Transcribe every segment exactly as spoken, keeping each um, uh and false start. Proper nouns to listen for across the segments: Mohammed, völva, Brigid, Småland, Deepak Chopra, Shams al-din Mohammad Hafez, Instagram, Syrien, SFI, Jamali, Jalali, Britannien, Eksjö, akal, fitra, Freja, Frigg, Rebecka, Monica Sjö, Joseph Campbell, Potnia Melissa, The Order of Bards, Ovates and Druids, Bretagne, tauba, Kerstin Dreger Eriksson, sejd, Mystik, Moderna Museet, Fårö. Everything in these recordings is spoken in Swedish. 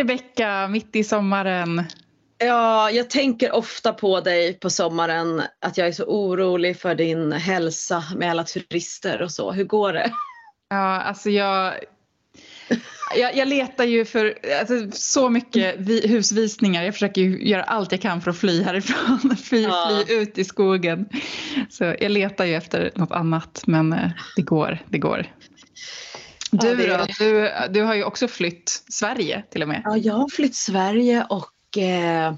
Rebecka, mitt i sommaren? Ja, jag tänker ofta på dig på sommaren, att jag är så orolig för din hälsa med alla turister och så. Hur går det? Ja, alltså jag... Jag, jag letar ju för alltså, så mycket vi, husvisningar. Jag försöker ju göra allt jag kan för att fly härifrån. Fly, ja. fly ut i skogen. Så jag letar ju efter något annat. Men det går, det går. Du ja, det då? Du, du har ju också flytt Sverige till och med. Ja, jag har flytt Sverige och eh,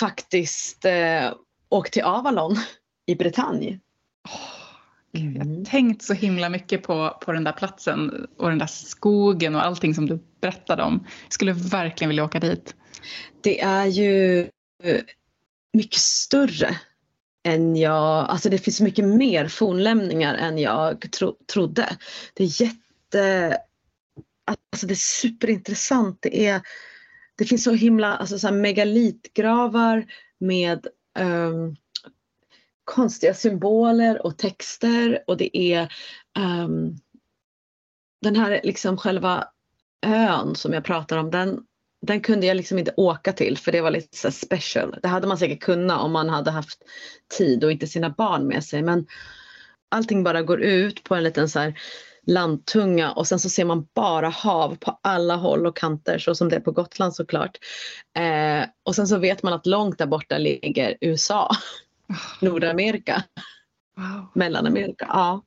faktiskt eh, åkt till Avalon i Bretagne. Oh. Mm. Jag har tänkt så himla mycket på, på den där platsen och den där skogen och allting som du berättade om. Jag skulle verkligen vilja åka dit. Det är ju mycket större än jag... Alltså det finns mycket mer fornlämningar än jag tro, trodde. Det är jätte... Alltså det är superintressant. Det, är, det finns så himla alltså så här megalitgravar med... Um, konstiga symboler och texter, och det är um, den här liksom själva ön som jag pratar om, den, den kunde jag liksom inte åka till för det var lite så special. Det hade man säkert kunnat om man hade haft tid och inte sina barn med sig, men allting bara går ut på en liten så här landtunga och sen så ser man bara hav på alla håll och kanter, så som det är på Gotland såklart. Eh, och sen så vet man att långt där borta ligger U S A. Nordamerika. Wow. Mellanamerika, ja.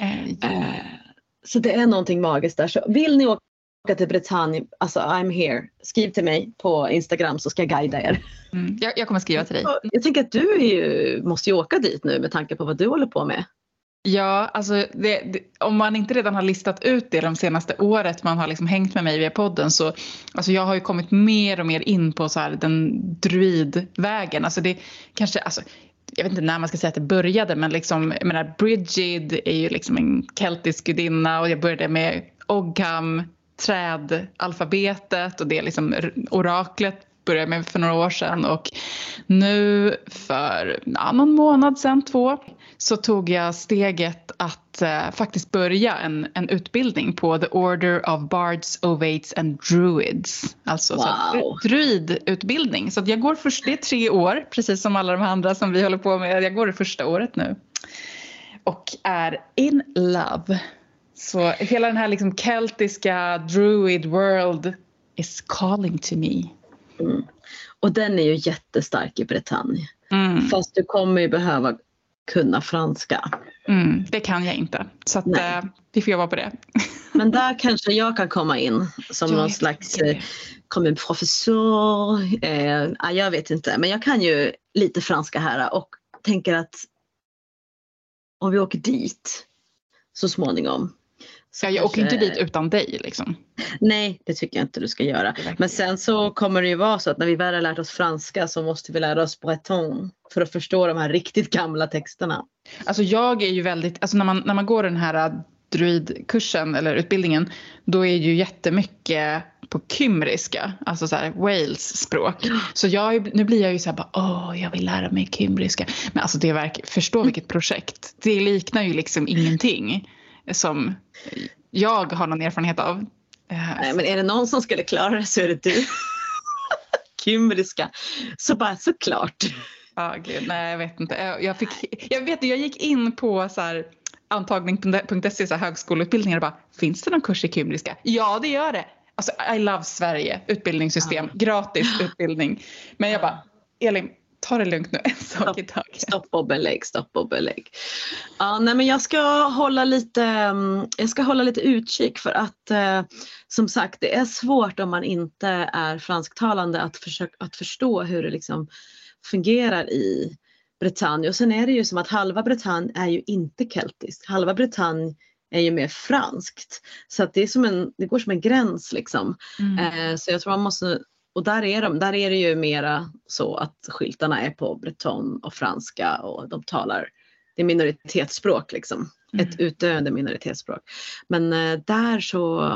Eh, yeah. eh, så det är någonting magiskt där. Så vill ni åka till Britannien, alltså I'm here. Skriv till mig på Instagram så ska jag guida er. Mm. Jag, jag kommer skriva till dig. Jag, jag tänker att du är ju, måste ju åka dit nu med tanke på vad du håller på med. Ja, alltså det, det, om man inte redan har listat ut det de senaste året man har liksom hängt med mig via podden, så alltså jag har ju kommit mer och mer in på så här den druidvägen. Alltså det kanske... Alltså, jag vet inte när man ska säga att det började, men liksom, jag menar, Brigid är ju liksom en keltisk gudinna, och jag började med Ogham, trädalfabetet, och det är liksom oraklet började med för några år sedan, och nu för ja, någon månad sedan, två, så tog jag steget att eh, faktiskt börja en, en utbildning på The Order of Bards, Ovates and Druids. Alltså wow. Så, druidutbildning. Så att jag går först, det är tre år, precis som alla de andra som vi håller på med. Jag går det första året nu. Och är in love. Så hela den här liksom keltiska druid world is calling to me. Mm. Och den är ju jättestark i Bretagne. Mm. Fast du kommer ju behöva kunna franska. Mm, det kan jag inte. Så att, eh, vi får jobba på det. Men där kanske jag kan komma in som jag någon slags eh, kommunprofessor. Eh, ja, jag vet inte. Men jag kan ju lite franska här och tänker att om vi åker dit så småningom. Så ja, jag kanske... åker inte dit utan dig liksom. Nej, det tycker jag inte du ska göra. Men sen så kommer det ju vara så att när vi väl har lärt oss franska så måste vi lära oss breton för att förstå de här riktigt gamla texterna. Alltså jag är ju väldigt, alltså när man, när man går den här druidkursen eller utbildningen, då är ju jättemycket på kymriska, alltså så här Wales språk. Så jag, nu blir jag ju så här bara, åh jag vill lära mig kymriska. Men alltså det är verkligen, förstå vilket projekt. Det liknar ju liksom ingenting som jag har någon erfarenhet av. Nej, men är det någon som skulle klara det så är det du. Kymriska. Så bara såklart. Ja, gud, nej jag vet inte. Jag, fick, jag vet jag gick in på så här antagning punkt se så här, högskoleutbildningar och bara, finns det någon kurs i kymriska? Ja, det gör det. Alltså I love Sverige, utbildningssystem, ja. Gratis utbildning. Men jag bara, Elin, ta det lugnt nu, en sak stopp, i taget. Stopp och belägg, stopp och belägg. Ja, nej men jag ska hålla lite, jag ska hålla lite utkik för att eh, som sagt det är svårt om man inte är fransktalande att, försöka, att förstå hur det liksom fungerar i Bretagne. Och sen är det ju som att halva Bretagne är ju inte keltiskt. Halva Bretagne är ju mer franskt. Så att det, är som en, det går som en gräns liksom. Mm. Eh, så jag tror man måste... Och där är, de, där är det ju mera så att skyltarna är på breton och franska och de talar, det är minoritetsspråk liksom. Mm. Ett utdöende minoritetsspråk. Men eh, där så,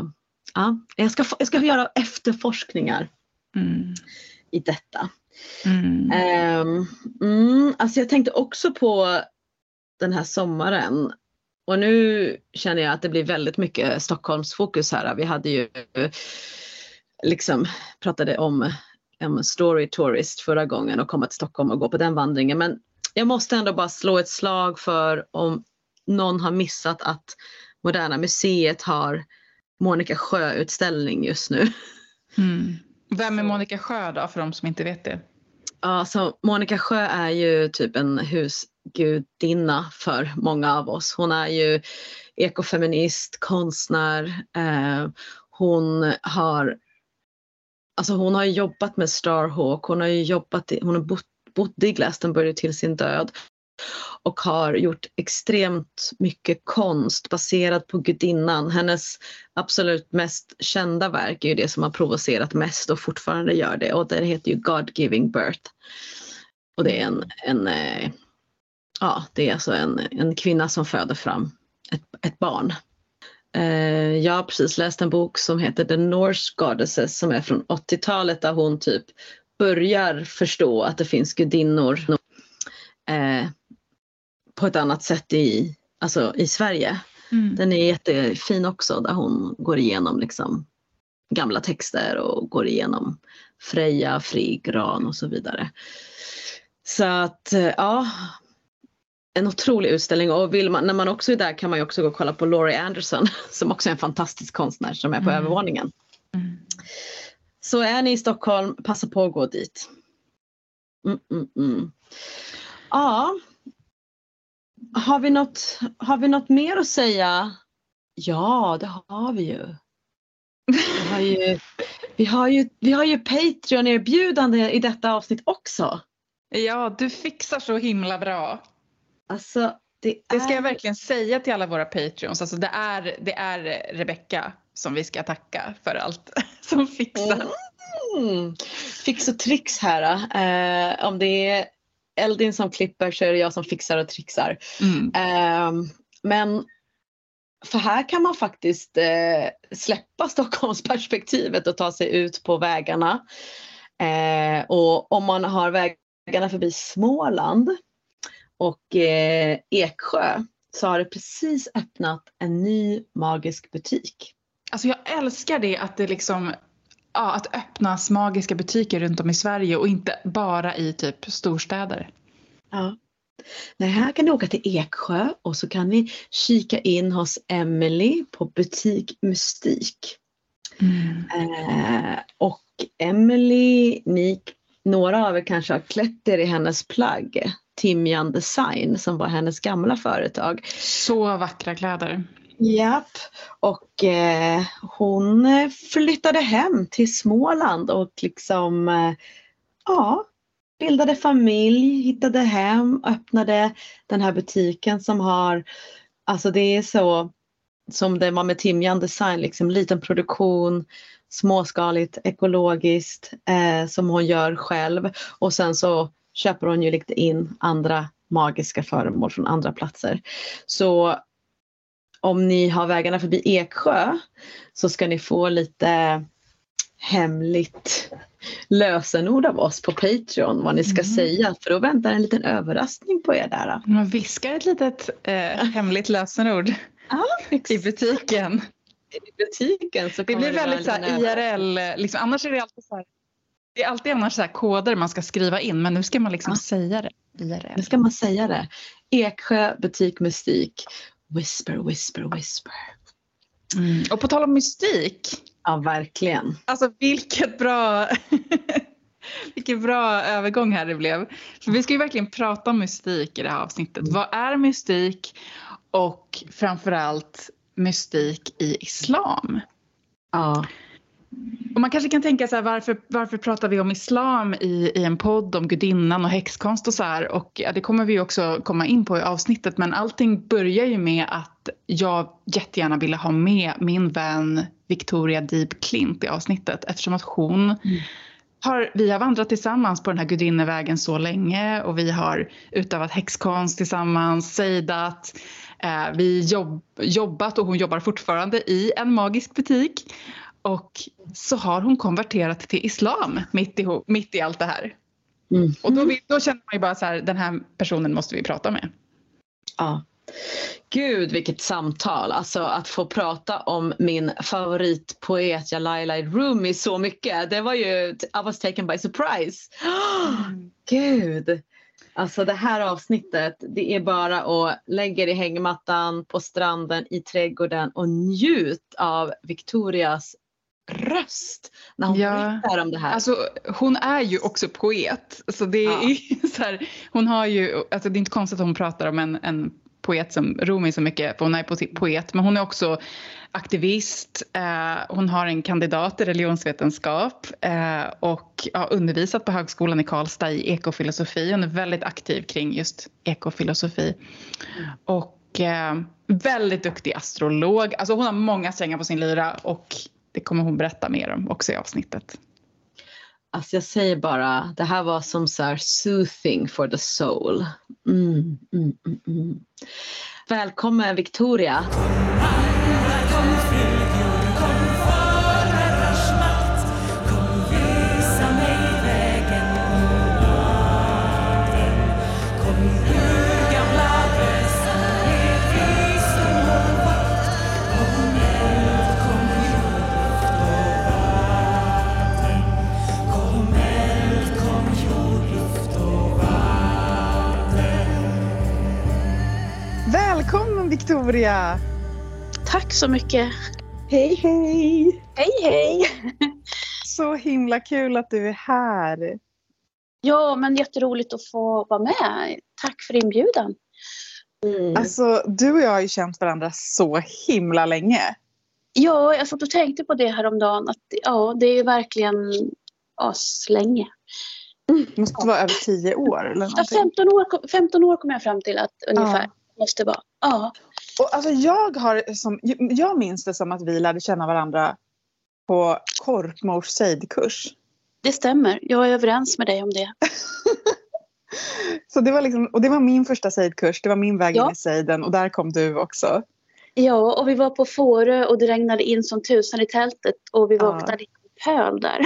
ja, jag ska, jag ska göra efterforskningar mm. i detta. Mm. Um, mm, alltså jag tänkte också på den här sommaren. Och nu känner jag att det blir väldigt mycket Stockholmsfokus här. Vi hade ju... liksom pratade om en story tourist förra gången och komma till Stockholm och gå på den vandringen. Men jag måste ändå bara slå ett slag för, om någon har missat, att Moderna Museet har Monica Sjö-utställning just nu. Mm. Vem är Monica Sjö då, för de som inte vet det? Ja, så Monica Sjö är ju typ en husgudinna för många av oss. Hon är ju ekofeminist, konstnär. Eh, hon har alltså hon har jobbat med Starhawk. Hon har ju jobbat i, hon har bott, bott i Glastonbury till sin död. Och har gjort extremt mycket konst baserad på gudinnan. Hennes absolut mest kända verk är ju det som har provocerat mest och fortfarande gör det. Och det heter ju God Giving Birth. Och det är en, en, eh, ja, det är alltså en, en kvinna som föder fram ett, ett barn. Eh, jag har precis läst en bok som heter The Norse Goddesses som är från åttiotalet, där hon typ börjar förstå att det finns gudinnor eh, på ett annat sätt i, alltså i Sverige. Mm. Den är jättefin också, där hon går igenom liksom gamla texter och går igenom Freja, Frigg, Ran och så vidare. Så att ja, en otrolig utställning. Och vill man, när man också är där kan man ju också gå och kolla på Laurie Anderson som också är en fantastisk konstnär som är på mm. övervåningen. Mm. Så är ni i Stockholm, passa på att gå dit. Mm, mm, mm. Ja. Har vi något, har vi något mer att säga? Ja, det har vi ju. Vi har ju, vi har ju, vi har ju Patreon-erbjudande i detta avsnitt också. Ja, du fixar så himla bra. Alltså, det, är... det ska jag verkligen säga till alla våra Patreons. Alltså, det är, det är Rebecka som vi ska tacka för allt som fixar. Mm. Fix och tricks här. Eh, om det är Eldin som klipper så är det jag som fixar och trixar. Mm. Eh, men för här kan man faktiskt eh, släppa Stockholmsperspektivet och ta sig ut på vägarna. Eh, och om man har vägarna förbi Småland och eh, Eksjö, så har det precis öppnat en ny magisk butik. Alltså jag älskar det att det liksom... Ja, att öppnas magiska butiker runt om i Sverige och inte bara i typ storstäder. Ja. Nej, här kan ni åka till Eksjö och så kan ni kika in hos Emily på butik Mystik. Mm. Eh, och Emily, ni, några av er kanske har klätt er i hennes plagg. Timjan Design som var hennes gamla företag. Så vackra kläder. Japp, och eh, hon flyttade hem till Småland och liksom, eh, ja, bildade familj, hittade hem, öppnade den här butiken som har, alltså det är så som det var med Timjan Design, liksom liten produktion, småskaligt, ekologiskt, eh, som hon gör själv, och sen så köper hon ju lite in andra magiska föremål från andra platser. Så om ni har vägarna förbi Eksjö så ska ni få lite hemligt lösenord av oss på Patreon. Vad ni ska mm. säga. För då väntar en liten överraskning på er där. Man viskar ett litet eh, hemligt lösenord ah, i butiken. I butiken så det blir det väldigt så här I R L. Liksom, annars är det alltid så här. Det är alltid annars så här koder man ska skriva in. Men nu ska man liksom ah. säga det. I R L. Nu ska man säga det. Eksjö butik Mystik. Whisper, whisper, whisper. Mm. Och på tal om mystik. Ja, verkligen. Alltså vilket bra, vilket bra övergång här det blev. För vi ska ju verkligen prata om mystik i det här avsnittet. Mm. Vad är mystik? Och framförallt mystik i islam. Ja. Och man kanske kan tänka så här, varför, varför pratar vi om islam i, i en podd om gudinnan och häxkonst och så här. Och ja, det kommer vi också komma in på i avsnittet. Men allting börjar ju med att jag jättegärna ville ha med min vän Victoria Deeb Klint i avsnittet. Eftersom att hon mm. har, vi har vandrat tillsammans på den här gudinnevägen så länge. Och vi har utövat häxkonst tillsammans, sejdat. Eh, vi jobb, jobbat och hon jobbar fortfarande i en magisk butik. Och så har hon konverterat till islam mitt i, mitt i allt det här. Mm. Och då, då känner man ju bara så här, den här personen måste vi prata med. Ja, Gud, vilket samtal. Alltså att få prata om min favoritpoet Jalaluddin Rumi så mycket. Det var ju, I was taken by surprise. Oh, mm. Gud. Alltså det här avsnittet, det är bara att lägga dig i hängmattan på stranden, i trädgården och njut av Victorias röst när hon berättar ja. om det här. Alltså, hon är ju också poet. Så det är ja. så här, hon har ju, alltså det är inte konstigt att hon pratar om en, en poet som Rumi så mycket, för hon är poet, men hon är också aktivist, eh, hon har en kandidat i religionsvetenskap eh, och har undervisat på högskolan i Karlstad i ekofilosofi. Hon är väldigt aktiv kring just ekofilosofi mm. och eh, väldigt duktig astrolog. Alltså hon har många strängar på sin lyra och det kommer hon berätta mer om också i avsnittet. Alltså jag säger bara, det här var som så här soothing for the soul. Mm, mm, mm, mm. Välkommen Victoria. Victoria! Tack så mycket! Hej hej! Hej hej! Så himla kul att du är här! Ja, men jätteroligt att få vara med. Tack för inbjudan! Mm. Alltså, du och jag har ju känt varandra så himla länge. Ja, jag satt och tänkte på det häromdagen. Att, ja, det är ju verkligen aslänge. Det måste ja. vara över tio år eller någonting. Ja, femton år, femton år kom jag fram till att ungefär. Ja. Måste vara. Ja. Och alltså jag har som jag minns det som att vi lärde känna varandra på Korpmors sejdkurs. Det stämmer. Jag är överens med dig om det. Så det var liksom, och det var min första sejdkurs. Det var min väg ja. in i sejden och där kom du också. Ja, och vi var på Fårö och det regnade in som tusan i tältet och vi vaknade ja. i pöl där.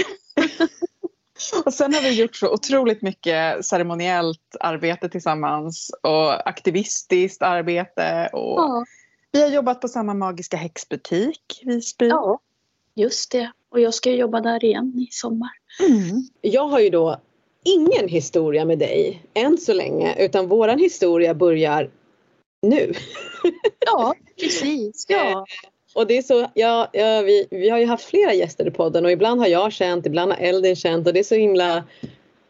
Och sen har vi gjort så otroligt mycket ceremoniellt arbete tillsammans och aktivistiskt arbete. Och ja. Vi har jobbat på samma magiska häxbutik, Visby. Ja, just det. Och jag ska jobba där igen i sommar. Mm. Jag har ju då ingen historia med dig än så länge, utan våran historia börjar nu. Ja, precis. Ja. Och det är så, ja, ja, vi, vi har ju haft flera gäster i podden och ibland har jag känt, ibland har Eldin känt och det är så himla,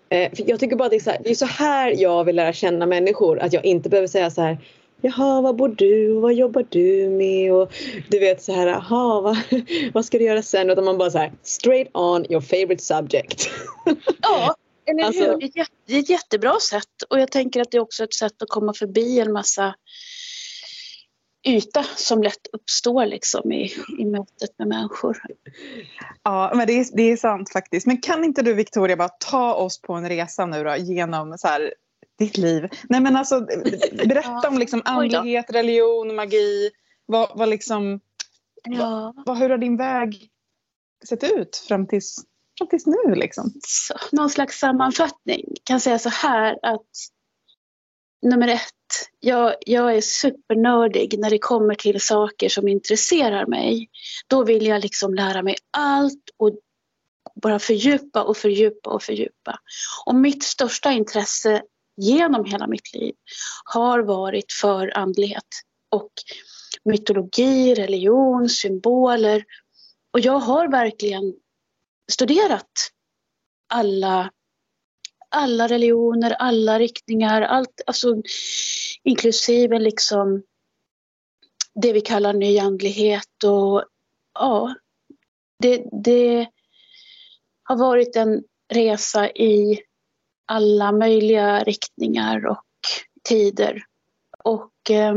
eh, för jag tycker bara att det är, så här, det är så här jag vill lära känna människor, att jag inte behöver säga så här, jaha, vad bor du, vad jobbar du med och du vet så här, jaha, vad, vad ska du göra sen, utan man bara så här, straight on your favorite subject. Ja, eller alltså, hur, det är, jätte, det är ett jättebra sätt och jag tänker att det är också ett sätt att komma förbi en massa yta som lätt uppstår liksom i, i mötet med människor. Ja, men det är, det är sant faktiskt. Men kan inte du, Victoria, bara ta oss på en resa nu då, genom så här, ditt liv? Nej, men alltså, berätta om liksom andlighet, religion, magi. Vad, vad liksom, ja. vad, hur har din väg sett ut fram tills, fram tills nu liksom? Så, någon slags sammanfattning. Jag kan säga så här att nummer ett, Jag, jag är supernördig när det kommer till saker som intresserar mig. Då vill jag liksom lära mig allt och bara fördjupa och fördjupa och fördjupa. Och mitt största intresse genom hela mitt liv har varit för andlighet och mytologi, religion, symboler. Och jag har verkligen studerat alla alla religioner, alla riktningar, allt, alltså, inklusive liksom det vi kallar ny andlighet. Och ja, det, det har varit en resa i alla möjliga riktningar och tider. Och eh,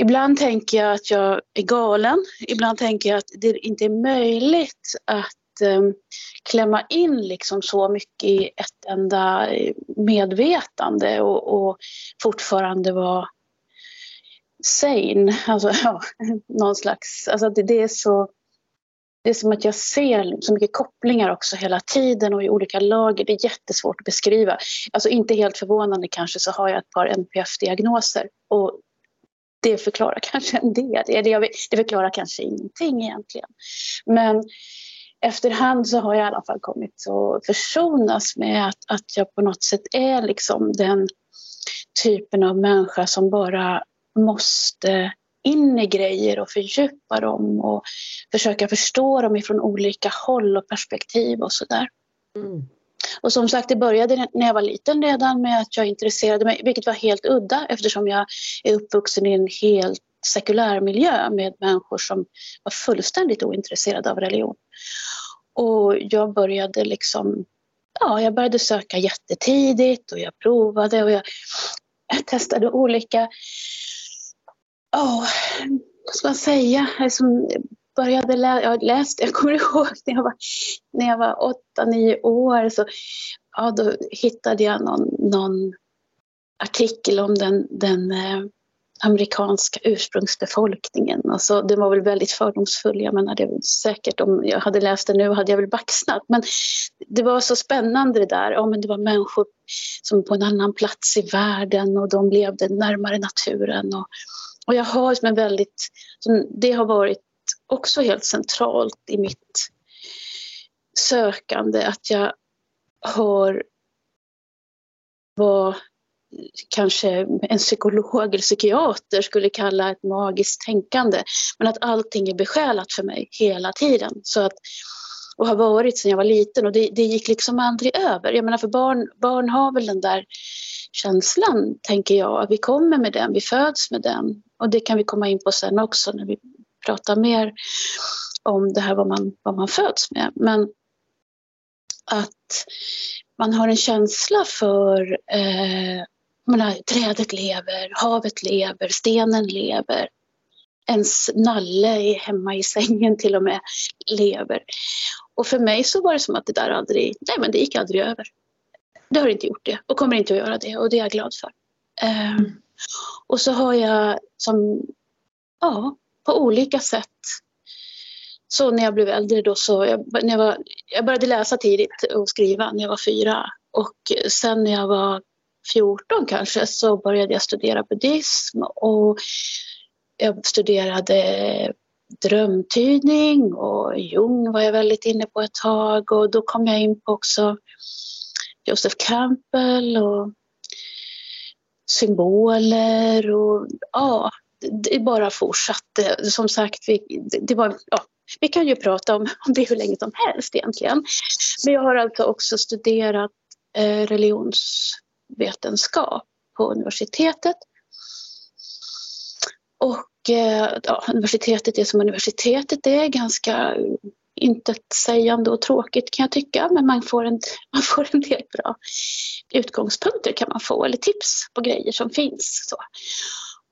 ibland tänker jag att jag är galen. Ibland tänker jag att det inte är möjligt att klämma in liksom så mycket i ett enda medvetande och, och fortfarande vara sane, alltså ja, någon slags, alltså det, det är så det är som att jag ser så mycket kopplingar också hela tiden och i olika lager. Det är jättesvårt att beskriva. Alltså inte helt förvånande kanske så har jag ett par N P F-diagnoser och det förklarar kanske en del. Det förklarar kanske ingenting egentligen. Men efterhand så har jag i alla fall kommit att försonas med att, att jag på något sätt är liksom den typen av människa som bara måste in i grejer och fördjupa dem och försöka förstå dem ifrån olika håll och perspektiv och sådär. Mm. Och som sagt, det började när jag var liten redan med att jag intresserade mig, vilket var helt udda eftersom jag är uppvuxen i en helt sekulär miljö med människor som var fullständigt ointresserade av religion. Och jag började liksom, ja, jag började söka jättetidigt och jag provade och jag testade olika, ja, oh, vad ska man säga, som började lä- jag läste, jag kommer ihåg när jag var, när jag var åtta, nio år så ja, då hittade jag någon, någon artikel om den, den eh, amerikanska ursprungsbefolkningen. Alltså, det var väl väldigt fördomsfull, jag menar, det var säkert, om jag hade läst det nu hade jag väl baxnat, men det var så spännande det där, ja, men det var människor som på en annan plats i världen och de levde närmare naturen och Och jag har som en väldigt, det har varit också helt centralt i mitt sökande att jag har vad kanske en psykolog eller psykiater skulle kalla ett magiskt tänkande. Men att allting är besjälat för mig hela tiden. Så att, och har varit sedan jag var liten och det, det gick liksom aldrig över. Jag menar för barn, barn har väl den där känslan, tänker jag. Vi kommer med den, vi föds med den. Och det kan vi komma in på sen också när vi pratar mer om det här vad man, vad man föds med. Men att man har en känsla för eh, man har, trädet lever, havet lever, stenen lever. Ens nalle hemma i sängen till och med lever. Och för mig så var det som att det där aldrig, nej men det gick aldrig över. Det har inte gjort det och kommer inte att göra det och det är jag glad för. Um, och så har jag som, ja, på olika sätt. Så när jag blev äldre då så, jag, när jag, var, jag började läsa tidigt och skriva när jag var fyra. Och sen när jag var fjorton kanske så började jag studera buddhism och jag studerade drömtydning och Jung var jag väldigt inne på ett tag och då kom jag in på också Joseph Campbell och symboler och ja, det bara fortsatte. Som sagt, vi, det var, ja, vi kan ju prata om, om det hur länge som helst egentligen. Men jag har alltså också studerat eh, religionsvetenskap på universitetet. Och eh, ja, universitetet är som universitetet är ganska intetsägande och tråkigt kan jag tycka, men man får, en, man får en del bra utgångspunkter kan man få, eller tips på grejer som finns. Så.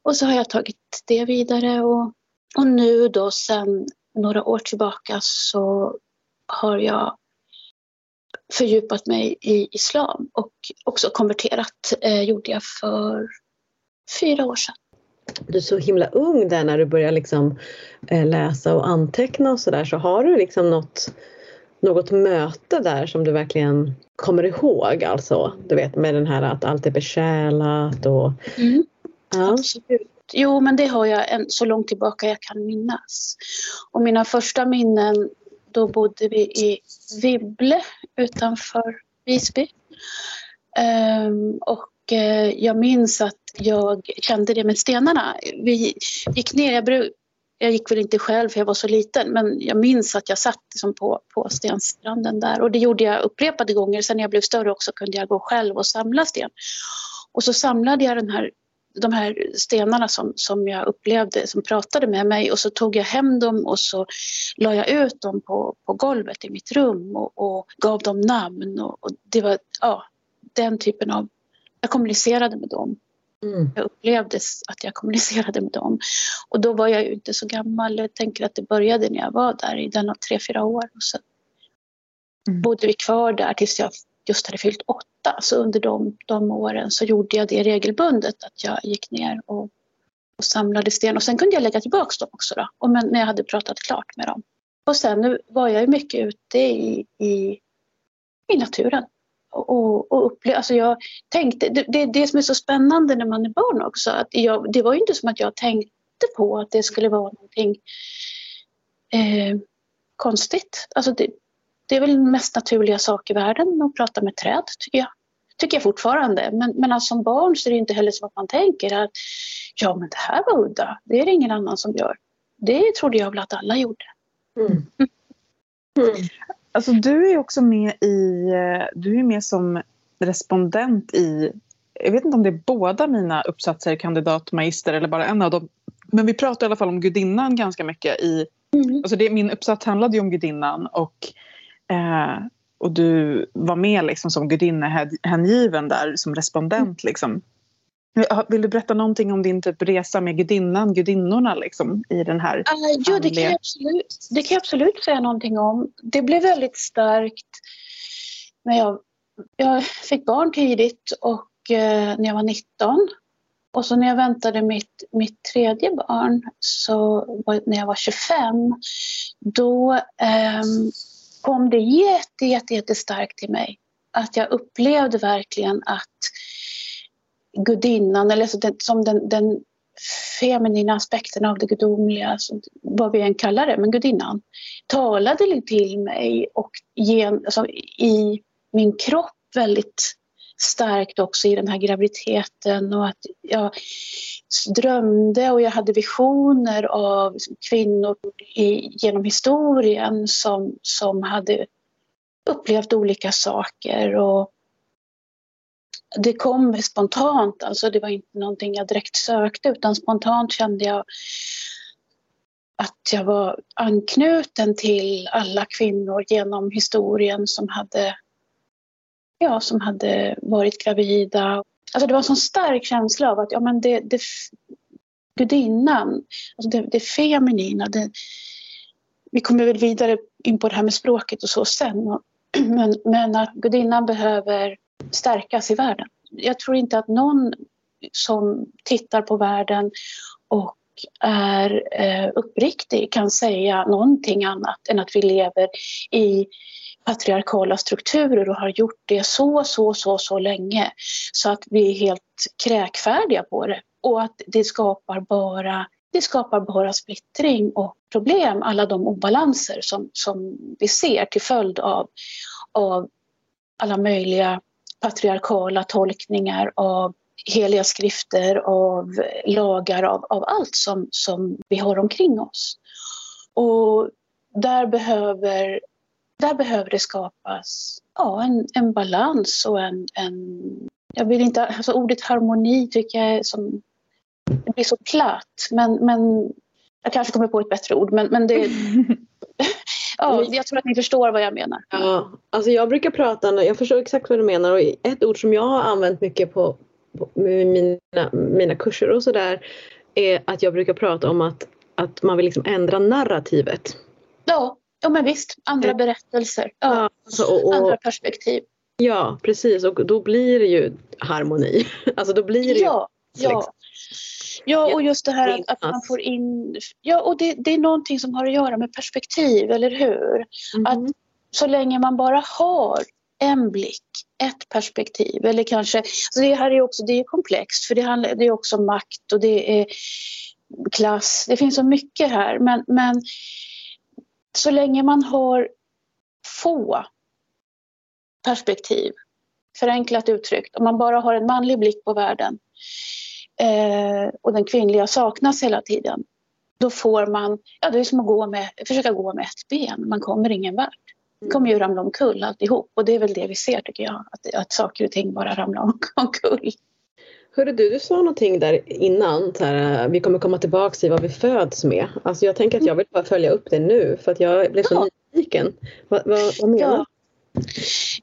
Och så har jag tagit det vidare och, och nu då sedan några år tillbaka så har jag fördjupat mig i islam och också konverterat, eh, gjorde jag för fyra år sedan. Du är så himla ung där när du börjar liksom läsa och anteckna och sådär. Så har du liksom något, något möte där som du verkligen kommer ihåg alltså? Du vet, med den här att allt är besjälat och... Mm, ja. Absolut. Jo, men det har jag en, så långt tillbaka jag kan minnas. Och mina första minnen, då bodde vi i Vibble utanför Visby. Um, och jag minns att jag kände det med stenarna. Vi gick ner, jag, bruk, jag gick väl inte själv för jag var så liten, men jag minns att jag satt liksom på, på stenstranden där. Och det gjorde jag upprepade gånger. Sen när jag blev större också kunde jag gå själv och samla sten. Och så samlade jag den här, de här stenarna som, som jag upplevde, som pratade med mig. Och så tog jag hem dem och så la jag ut dem på, på golvet i mitt rum och, och gav dem namn. Och, och det var ja, den typen av... Jag kommunicerade med dem. Mm. Jag upplevde att jag kommunicerade med dem. Och då var jag ju inte så gammal. Jag tänker att det började när jag var där i den av tre, fyra år. Och så mm. bodde vi kvar där tills jag just hade fyllt åtta. Så under de, de åren så gjorde jag det regelbundet. Att jag gick ner och, och samlade sten. Och sen kunde jag lägga tillbaka dem också. Då. Och men, när jag hade pratat klart med dem. Och sen var jag ju mycket ute i, i, i naturen. Och, och upple- alltså jag tänkte, det, det, det som är så spännande när man är barn också, att jag, det var ju inte som att jag tänkte på att det skulle vara någonting eh, konstigt. Alltså det, det är väl den mest naturliga sak i världen att prata med träd, tycker jag. Tycker jag fortfarande. Men, men alltså, som barn så är det inte heller så att man tänker att ja, men det här var udda. Det är det ingen annan som gör. Det trodde jag väl att alla gjorde. Mm. Mm. Alltså du är också med i, du är med som respondent i, jag vet inte om det är båda mina uppsatser, kandidat, magister eller bara en av dem. Men vi pratar i alla fall om gudinnan ganska mycket i, mm. alltså det, min uppsats handlade ju om gudinnan och, eh, och du var med liksom som gudinnehängiven där som respondent mm. liksom. Vill du berätta någonting om din typ resa med gudinnan, gudinnorna liksom, i den här? Uh, jo, det kan, jag absolut, det kan jag absolut säga någonting om. Det blev väldigt starkt när jag, jag fick barn tidigt och eh, när jag var nitton. Och så när jag väntade mitt, mitt tredje barn, så när jag var tjugofem, då eh, kom det jätte, jätte, jätte starkt till mig. Att jag upplevde verkligen att gudinnan, eller så den, som den, den feminina aspekten av det gudomliga, vad vi än kallar det, men gudinnan talade till mig och gen, alltså, i min kropp väldigt starkt också i den här graviditeten, och att jag drömde och jag hade visioner av kvinnor i, genom historien som, som hade upplevt olika saker. Och det kom spontant, alltså det var inte någonting jag direkt sökte, utan spontant kände jag att jag var anknuten till alla kvinnor genom historien som hade, ja, som hade varit gravida. Alltså det var en sån stark känsla av att ja, men det, det, gudinnan, alltså det, det feminina, det, vi kommer väl vidare in på det här med språket och så sen, och, men, men att gudinnan behöver stärkas i världen. Jag tror inte att någon som tittar på världen och är eh, uppriktig kan säga någonting annat än att vi lever i patriarkala strukturer och har gjort det så, så, så, så länge så att vi är helt kräkfärdiga på det, och att det skapar bara, det skapar bara splittring och problem, alla de obalanser som, som vi ser till följd av, av alla möjliga patriarkala tolkningar av heliga skrifter, av lagar, av, av allt som, som vi har omkring oss. Och där behöver, där behöver det skapas ja, en, en balans och en, en... Jag vill inte... Alltså ordet harmoni tycker jag är som... Det blir så platt, men, men jag kanske kommer på ett bättre ord, men, men det... Ja, jag tror att ni förstår vad jag menar. Ja, alltså jag brukar prata, jag förstår exakt vad du menar, och ett ord som jag har använt mycket på, på mina, mina kurser och sådär är att jag brukar prata om att, att man vill liksom ändra narrativet. Ja, ja men visst, andra berättelser, ja, ja, alltså, och, och, andra perspektiv. Ja, precis, och då blir det ju harmoni. Alltså då blir det ja, ju... Ja. Ja, och just det här att, att man får in... Ja, och det, det är någonting som har att göra med perspektiv, eller hur? Mm. Att så länge man bara har en blick, ett perspektiv, eller kanske... Alltså det här är också, det är komplext, för det, handlar, det är också makt och det är klass. Det finns så mycket här, men, men så länge man har få perspektiv, förenklat uttryckt, om man bara har en manlig blick på världen, Eh, och den kvinnliga saknas hela tiden, då får man, ja det är som att gå med, försöka gå med ett ben, man kommer ingen värld, man kommer ju ramla omkull alltihop, och det är väl det vi ser tycker jag, att, att saker och ting bara ramlar omkull. Hörde du, du sa någonting där innan, så här, vi kommer komma tillbaka till vad vi föds med, alltså jag tänker att jag vill bara följa upp det nu för att jag blev så ja. nyfiken, vad, vad, vad menar du? Ja.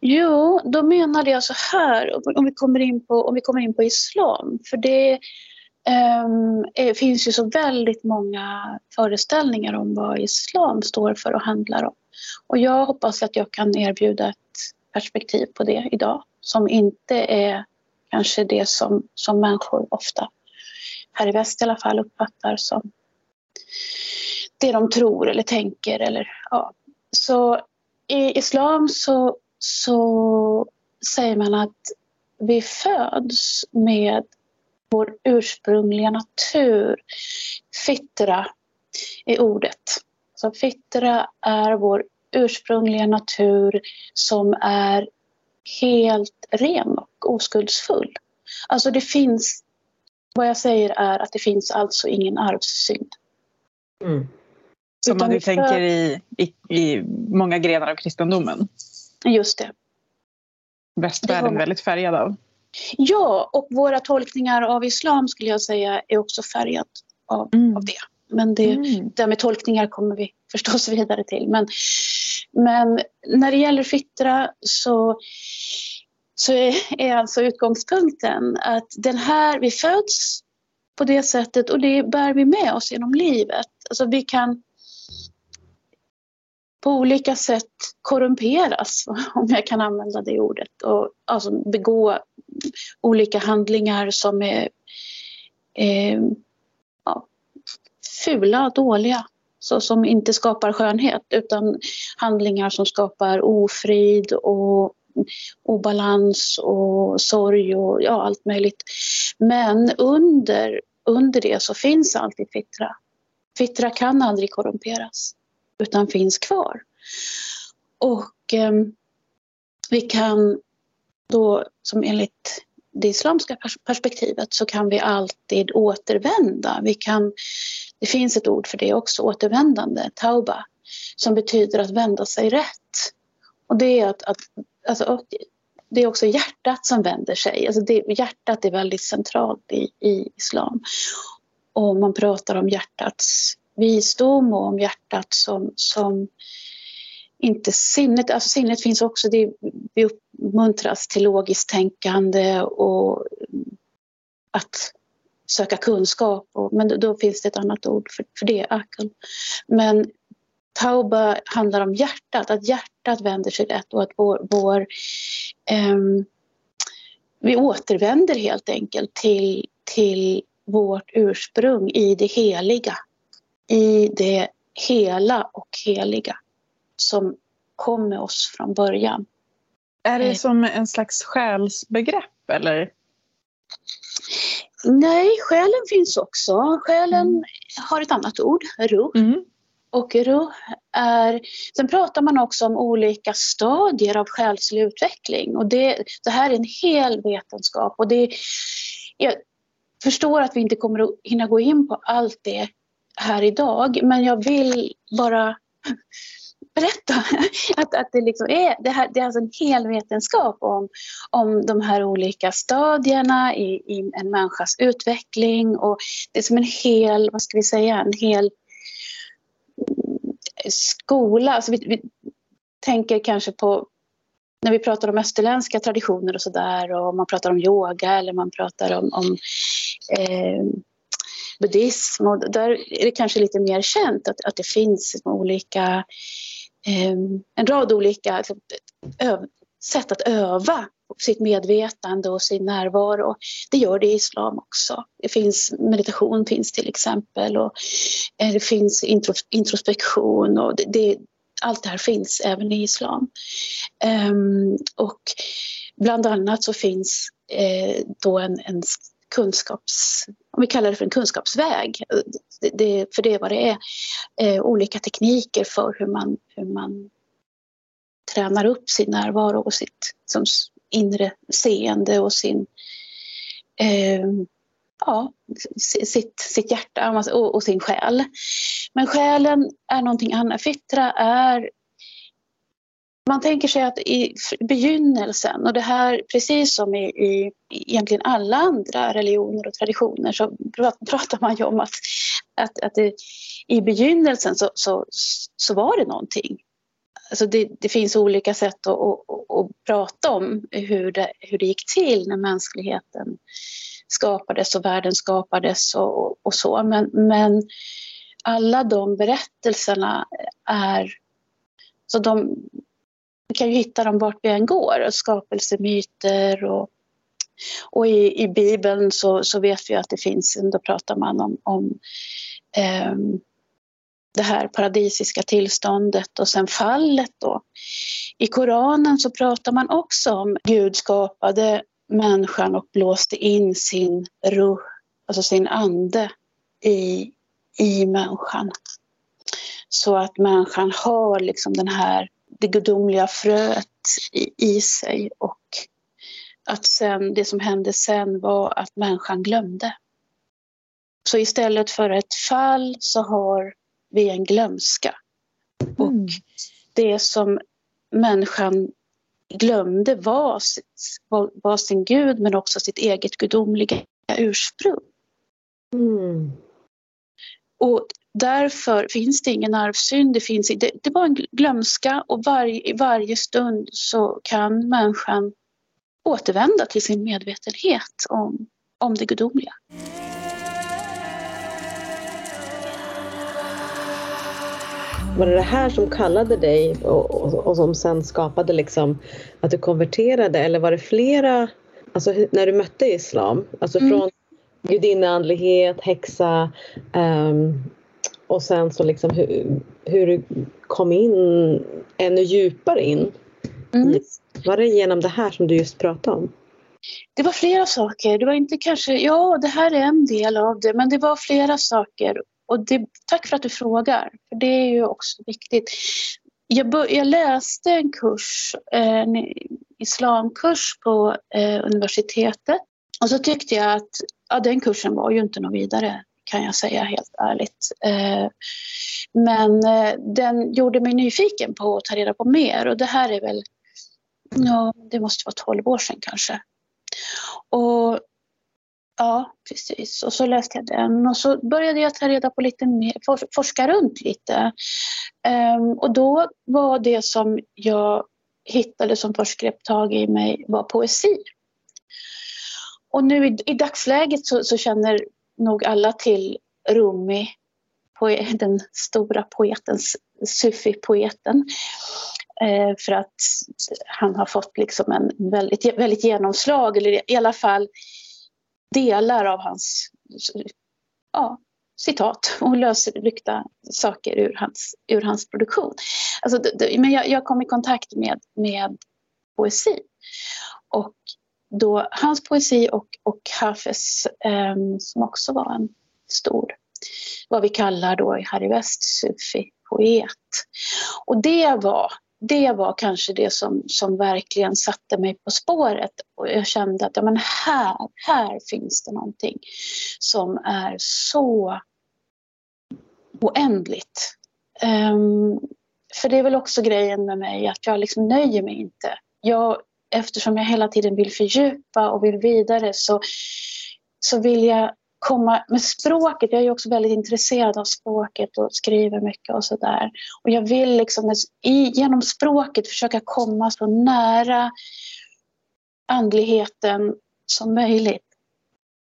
Jo, då menade jag så här, om vi kommer in på, om vi kommer in på islam, för det um, är, finns ju så väldigt många föreställningar om vad islam står för och handlar om. Och jag hoppas att jag kan erbjuda ett perspektiv på det idag som inte är kanske det som, som människor ofta här i väst i alla fall uppfattar som det de tror eller tänker. Eller, ja. Så i islam så, så säger man att vi föds med vår ursprungliga natur. Fitra är ordet. Så fitra är vår ursprungliga natur som är helt ren och oskuldsfull. Alltså det finns, vad jag säger är att det finns alltså ingen arvssynd. Mm. Som man nu tänker för... i, i, i många grenar av kristendomen. Just det. Västvärlden är väldigt färgad av. Ja, och våra tolkningar av islam skulle jag säga är också färgad av, mm. av det. Men det, mm. det med tolkningar kommer vi förstås vidare till. Men, men när det gäller fitra så, så är, är alltså utgångspunkten att den här, vi föds på det sättet och det bär vi med oss genom livet. Alltså vi kan på olika sätt korrumperas, om jag kan använda det ordet. Och alltså begå olika handlingar som är eh, ja, fula, dåliga. Så, som inte skapar skönhet, utan handlingar som skapar ofrid och obalans och sorg och ja, allt möjligt. Men under, under det så finns alltid fitra. Fitra kan aldrig korrumperas, utan finns kvar. Och eh, vi kan då, som enligt det islamska perspektivet, så kan vi alltid återvända. Vi kan, det finns ett ord för det också, återvändande, tauba, som betyder att vända sig rätt. Och det är att, att alltså, det är också hjärtat som vänder sig. Alltså det, hjärtat är väldigt centralt i, i islam. Och man pratar om hjärtats visdom och om hjärtat som, som inte sinnet. Alltså sinnet finns också, det, vi uppmuntras till logiskt tänkande och att söka kunskap. Och, men då finns det ett annat ord för, för det, akal. Men tauba handlar om hjärtat, att hjärtat vänder sig rätt och att vår, vår, eh, vi återvänder helt enkelt till, till vårt ursprung i det heliga. I det hela och heliga som kom med oss från början. Är det som en slags själsbegrepp eller? Nej, själen finns också. Själen mm. har ett annat ord, ruh. Mm. Och ruh är... Sen pratar man också om olika stadier av själslig utveckling. Och det, det här är en hel vetenskap. Och det, jag förstår att vi inte kommer att hinna gå in på allt det här idag, men jag vill bara berätta att, att det liksom är, det här, det är alltså en hel vetenskap om, om de här olika stadierna i, i en människas utveckling, och det är som en hel, vad ska vi säga, en hel skola. Alltså vi, vi tänker kanske på när vi pratar om österländska traditioner och sådär, och man pratar om yoga eller man pratar om, om eh, buddhism, och där är det kanske lite mer känt att, att det finns olika, eh, en rad olika öv, sätt att öva sitt medvetande och sin närvaro. Det gör det i islam också. Det finns meditation finns till exempel, och eh, det finns intro, introspektion och det, det, allt det här finns även i islam. Eh, och bland annat så finns eh, då en, en kunskaps, om vi kallar det för en kunskapsväg, det, det, för det är vad det är, eh, olika tekniker för hur man, hur man tränar upp sin närvaro och sitt som inre seende och sin eh, ja, sitt, sitt hjärta och, och sin själ. Men själen är någonting annat. Fitra är, man tänker sig att i begynnelsen, och det här precis som i, i egentligen alla andra religioner och traditioner, så pratar man ju om att, att, att det, i begynnelsen så, så, så var det någonting. Alltså det, det finns olika sätt att, att, att, att prata om hur det, hur det gick till när mänskligheten skapades och världen skapades och, och så. Men, men alla de berättelserna är... Så de... Vi kan ju hitta dem vart vi än går, skapelsemyter och, och i, i Bibeln så, så vet vi att det finns, då pratar man om, om eh, det här paradisiska tillståndet och sen fallet då. I Koranen så pratar man också om Gud skapade människan och blåste in sin ruh, alltså sin ande i, i människan. Så att människan har liksom den här, det gudomliga fröet i, i sig, och att sen, det som hände sen var att människan glömde. Så istället för ett fall så har vi en glömska. Och mm. det som människan glömde var, sitt, var, var sin Gud, men också sitt eget gudomliga ursprung. Mm. Och därför finns det ingen arvsynd. Det, finns, det, det var en glömska, och varje, i varje stund så kan människan återvända till sin medvetenhet om, om det gudomliga. Var det det här som kallade dig och, och, och som sen skapade liksom att du konverterade? Eller var det flera, alltså när du mötte islam, alltså mm. från gudinneandlighet, häxa um, och sen så liksom hur, hur du kom in ännu djupare in? Mm. Var det genom det här som du just pratade om? Det var flera saker. Det var inte kanske, ja det här är en del av det, men det var flera saker. Och det, tack för att du frågar, för det är ju också viktigt. Jag, bör, jag läste en kurs, en islamkurs på eh, universitetet. Och så tyckte jag att ja, den kursen var ju inte något vidare, kan jag säga helt ärligt. Eh, men eh, den gjorde mig nyfiken på att ta reda på mer. Och det här är väl, ja, det måste vara tolv år sedan kanske. Och... Ja, precis. Och så läste jag den och så började jag ta reda på lite mer, forska runt lite. Um, och då var det som jag hittade som först grepp tag i mig var poesi. Och nu i, i dagsläget så, så känner nog alla till Rumi, poe- den stora poeten, sufi-poeten. Eh, för att han har fått liksom en väldigt, väldigt genomslag, eller i alla fall delar av hans ja, citat och lösryckta saker ur hans, ur hans produktion. Alltså, det, men jag, jag kom i kontakt med, med poesi. Och då, hans poesi och, och Hafez, eh, som också var en stor, vad vi kallar då här i väst, sufi-poet. Och det var... Det var kanske det som, som verkligen satte mig på spåret. Och jag kände att ja, men här, här finns det någonting som är så oändligt. Um, för det är väl också grejen med mig att jag liksom nöjer mig inte. Jag, eftersom jag hela tiden vill fördjupa och vill vidare så, så vill jag komma med språket. Jag är ju också väldigt intresserad av språket och skriver mycket och sådär. Och jag vill liksom genom språket försöka komma så nära andligheten som möjligt.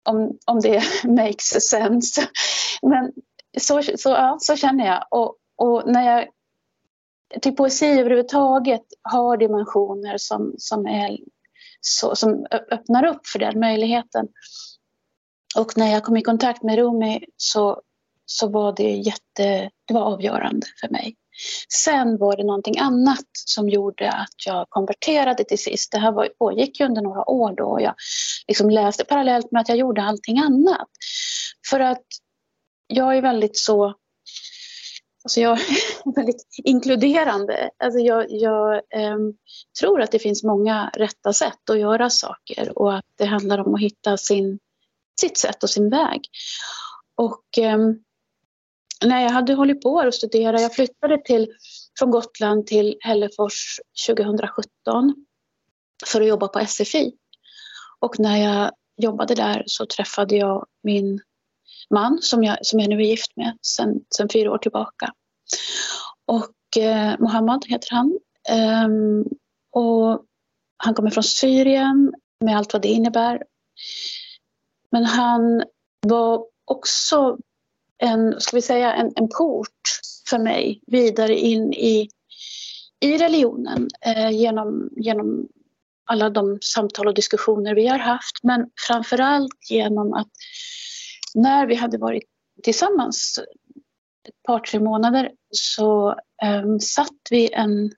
Om, om det makes sense. Men så, så, ja, så känner jag. Och, och när jag till poesi överhuvudtaget har dimensioner som, som, är, så, som öppnar upp för den möjligheten. Och när jag kom i kontakt med Rumi så, så var det jätte, det var avgörande för mig. Sen var det någonting annat som gjorde att jag konverterade till sist. Det här var, pågick ju under några år då, och jag liksom läste parallellt med att jag gjorde allting annat. För att jag är väldigt så, alltså jag är väldigt inkluderande. Alltså jag jag um, tror att det finns många rätta sätt att göra saker, och att det handlar om att hitta sin... sitt sätt och sin väg. Och eh, när jag hade hållit på att studera, jag flyttade till, från Gotland till Hellefors tjugosjutton för att jobba på S F I. Och när jag jobbade där så träffade jag min man som jag, som jag nu är gift med sedan sen fyra år tillbaka. Och eh, Mohammed heter han. Ehm, och han kommer från Syrien med allt vad det innebär. Men han var också en, ska vi säga, en, en port för mig vidare in i, i religionen eh, genom, genom alla de samtal och diskussioner vi har haft. Men framförallt genom att när vi hade varit tillsammans ett par tre månader så um, satt vi en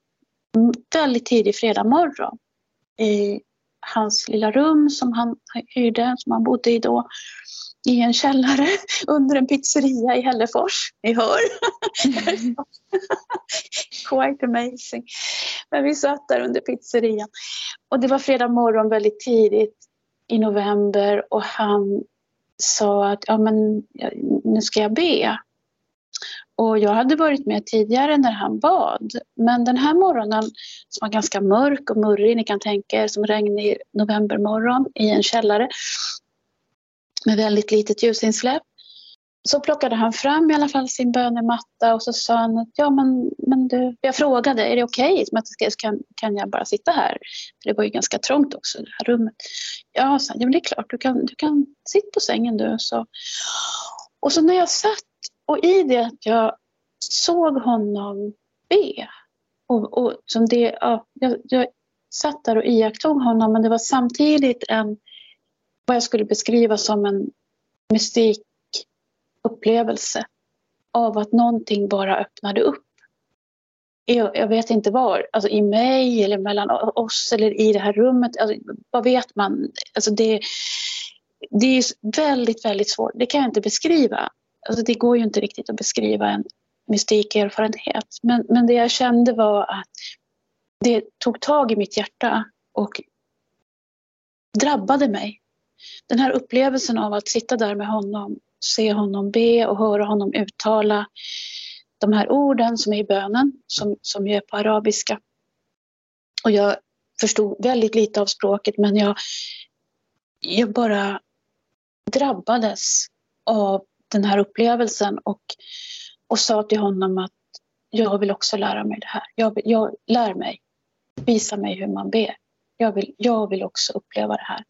väldigt tidig fredag morgon i hans lilla rum som han hyrde, som han bodde i då, i en källare under en pizzeria i Hellefors. Ni hör. Mm. Quite amazing. Men vi satt där under pizzerian. Och det var fredag morgon väldigt tidigt i november. Och han sa att ja, men, nu ska jag be. Och jag hade varit med tidigare när han bad. Men den här morgonen som var ganska mörk och murrig, ni kan tänka er, som regnig novembermorgon i en källare med väldigt litet ljusinsläpp. Så plockade han fram i alla fall sin bönematta och så sa han att ja, men, men du, jag frågade, är det okej? Okay? Kan, kan jag bara sitta här? För det var ju ganska trångt också i det här rummet. Ja, så, ja men det är klart, du kan, du kan sitta på sängen du. Så. Och så när jag satt och i det att jag såg honom be. Och, och som det, ja, jag, jag satt där och iakttog honom, men det var samtidigt en vad jag skulle beskriva som en mystikupplevelse av att någonting bara öppnade upp. Jag, jag vet inte var, alltså i mig eller mellan oss eller i det här rummet. Alltså, vad vet man? Alltså det, det är väldigt, väldigt svårt. Det kan jag inte beskriva. Alltså det går ju inte riktigt att beskriva en mystikerfarenhet. Men, men det jag kände var att det tog tag i mitt hjärta och drabbade mig. Den här upplevelsen av att sitta där med honom, se honom be och höra honom uttala de här orden som är i bönen, som, som är på arabiska. Och jag förstod väldigt lite av språket, men jag, jag bara drabbades av den här upplevelsen och, och sa till honom att jag vill också lära mig det här. Jag, vill, jag lär mig, visa mig hur man ber. Jag vill, jag vill också uppleva det här.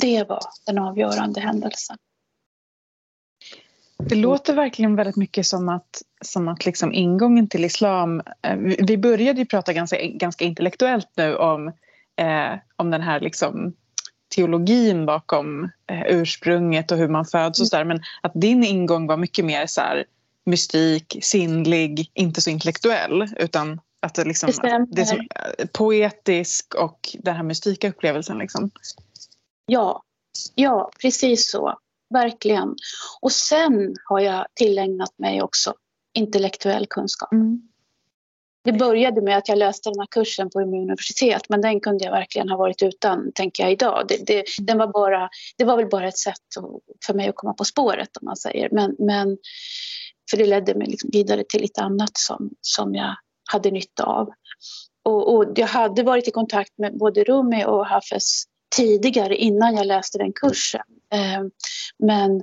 Det var den avgörande händelsen. Det låter verkligen väldigt mycket som att, som att liksom ingången till islam... Vi började ju prata ganska, ganska intellektuellt nu om, eh, om den här liksom teologin bakom eh, ursprunget och hur man föds och sådär. Men att din ingång var mycket mer så här mystik, sinnlig, inte så intellektuell. Utan att det liksom, det är som, poetisk och den här mystika upplevelsen liksom. Ja, ja, precis så. Verkligen. Och sen har jag tillägnat mig också intellektuell kunskap. Mm. Det började med att jag läste den här kursen på universitet, men den kunde jag verkligen ha varit utan, tänker jag idag. Det, det, den var bara, det var väl bara ett sätt för mig att komma på spåret, om man säger. Men, men, för det ledde mig liksom vidare till lite annat som, som jag hade nytta av. Och, och jag hade varit i kontakt med både Rumi och Hafez tidigare innan jag läste den kursen. Men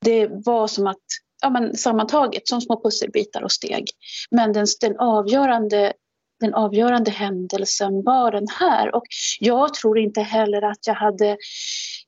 det var som att, ja men sammantaget som små pusselbitar och steg. Men den, den, avgörande, den avgörande händelsen var den här. Och jag tror inte heller att jag hade,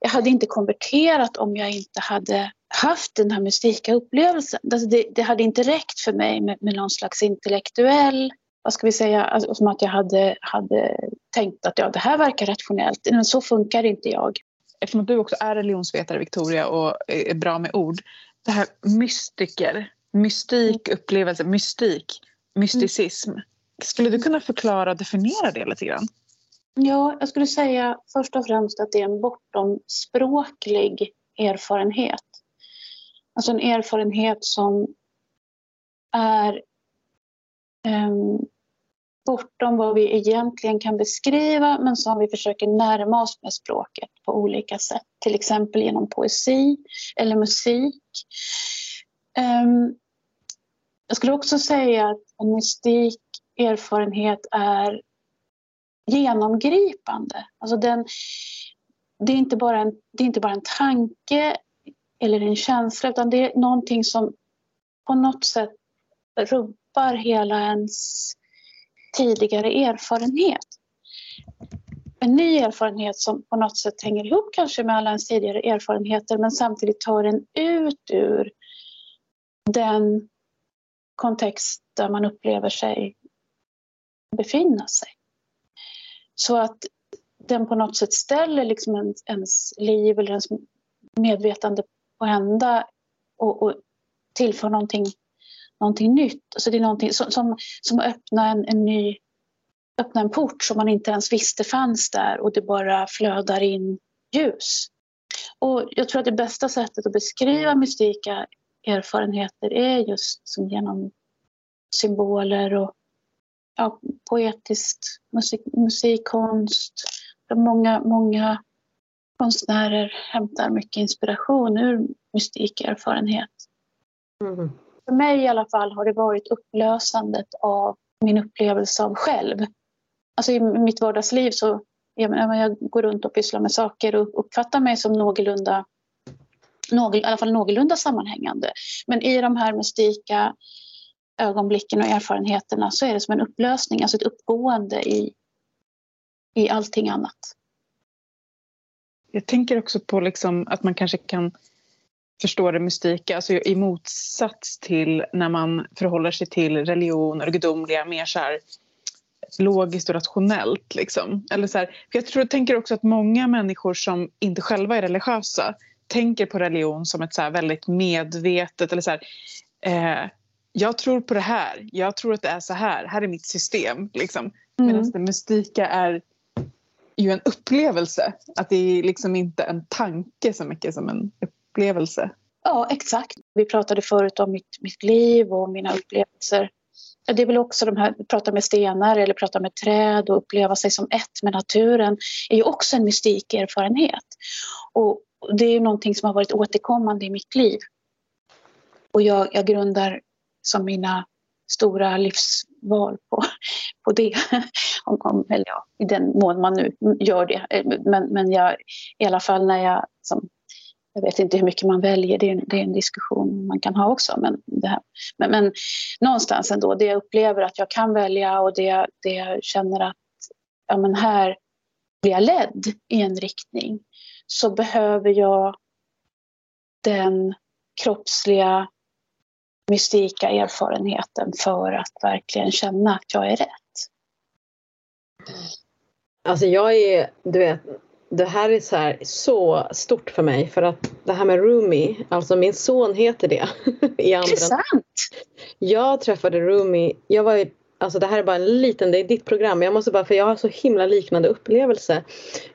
jag hade inte konverterat om jag inte hade haft den här mystika upplevelsen. Det, det hade inte räckt för mig med, med någon slags intellektuell, vad ska vi säga, alltså, som att jag hade, hade tänkt att ja, det här verkar rationellt, men så funkar inte jag. Eftersom du också är religionsvetare, Victoria, och är bra med ord. Det här mystiker, mystik upplevelse, mystik, mysticism. Mm. Skulle du kunna förklara och definiera det lite grann? Ja, jag skulle säga först och främst att det är en bortomspråklig erfarenhet. Alltså en erfarenhet som är... Um, bortom vad vi egentligen kan beskriva, men som vi försöker närma oss med språket på olika sätt. Till exempel genom poesi eller musik. Um, jag skulle också säga att en mystik erfarenhet är genomgripande. Alltså den, det är inte bara en, det är inte bara en tanke eller en känsla, utan det är någonting som på något sätt rubbar hela ens tidigare erfarenhet. En ny erfarenhet som på något sätt hänger ihop kanske med alla ens tidigare erfarenheter, men samtidigt tar den ut ur den kontext där man upplever sig befinna sig. Så att den på något sätt ställer liksom ens liv eller ens medvetande på ända och, och tillför någonting, någonting nytt. Alltså det är någonting som, som, som öppnar en, en ny öppnar en port som man inte ens visste fanns där, och det bara flödar in ljus. Och jag tror att det bästa sättet att beskriva mystika erfarenheter är just som genom symboler och ja, poetiskt, musik, musikkonst. Många, många konstnärer hämtar mycket inspiration ur mystikerfarenhet. Mm. För mig i alla fall har det varit upplösandet av min upplevelse av själv. Alltså i mitt vardagsliv så jag, menar, jag går runt och pysslar med saker och uppfattar mig som någorlunda, någor, i alla fall någorlunda sammanhängande. Men i de här mystika ögonblicken och erfarenheterna så är det som en upplösning, alltså ett uppgående i, i allting annat. Jag tänker också på liksom att man kanske kan förstå det mystika, alltså i motsats till när man förhåller sig till religion och det gudomliga mer så här logiskt och rationellt liksom. Eller så här, för jag tror jag tänker också att många människor som inte själva är religiösa tänker på religion som ett så här väldigt medvetet eller så här, eh, jag tror på det här, jag tror att det är så här, här är mitt system liksom. Mm. Medan det mystika är ju en upplevelse, att det är liksom inte en tanke så mycket som en upplevelse. Ja, exakt. Vi pratade förut om mitt, mitt liv och mina upplevelser. Det är väl också de här, prata med stenar eller prata med träd och uppleva sig som ett med naturen är ju också en mystikerfarenhet. Och det är ju någonting som har varit återkommande i mitt liv. Och jag, jag grundar som mina stora livsval på, på det. Om, om, eller ja, i den mån man nu gör det. Men, men jag, i alla fall när jag... Som, jag vet inte hur mycket man väljer, det är, en, det är en diskussion man kan ha också. Men, det här, men, men någonstans ändå, det jag upplever att jag kan välja och det, det jag känner att ja, men här blir jag ledd i en riktning. Så behöver jag den kroppsliga mystika erfarenheten för att verkligen känna att jag är rätt. Alltså jag är, du vet... Det här är så, här, så stort för mig. För att det här med Rumi. Alltså min son heter det. I andra. Det är sant. Jag träffade Rumi. Jag var, alltså det här är bara en liten. Det är ditt program. Jag måste bara. För jag har så himla liknande upplevelse.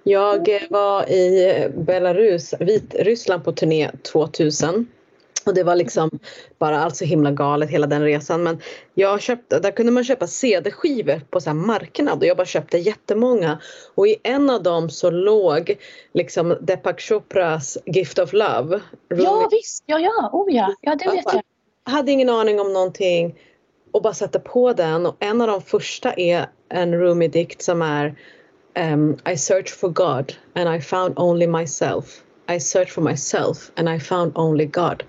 Jag var i Belarus. Vitryssland på turné tvåtusen. Och det var liksom bara allt så himla galet hela den resan. Men jag köpte, där kunde man köpa C D-skivor på så här marknad. Och jag bara köpte jättemånga. Och i en av dem så låg liksom Deepak Chopras Gift of Love. Rumi. Ja visst, ja ja, oh ja, ja det vet jag. Jag hade ingen aning om någonting. Och bara satte på den. Och en av de första är en Rumi-dikt som är um, I search for God and I found only myself. I search for myself and I found only God.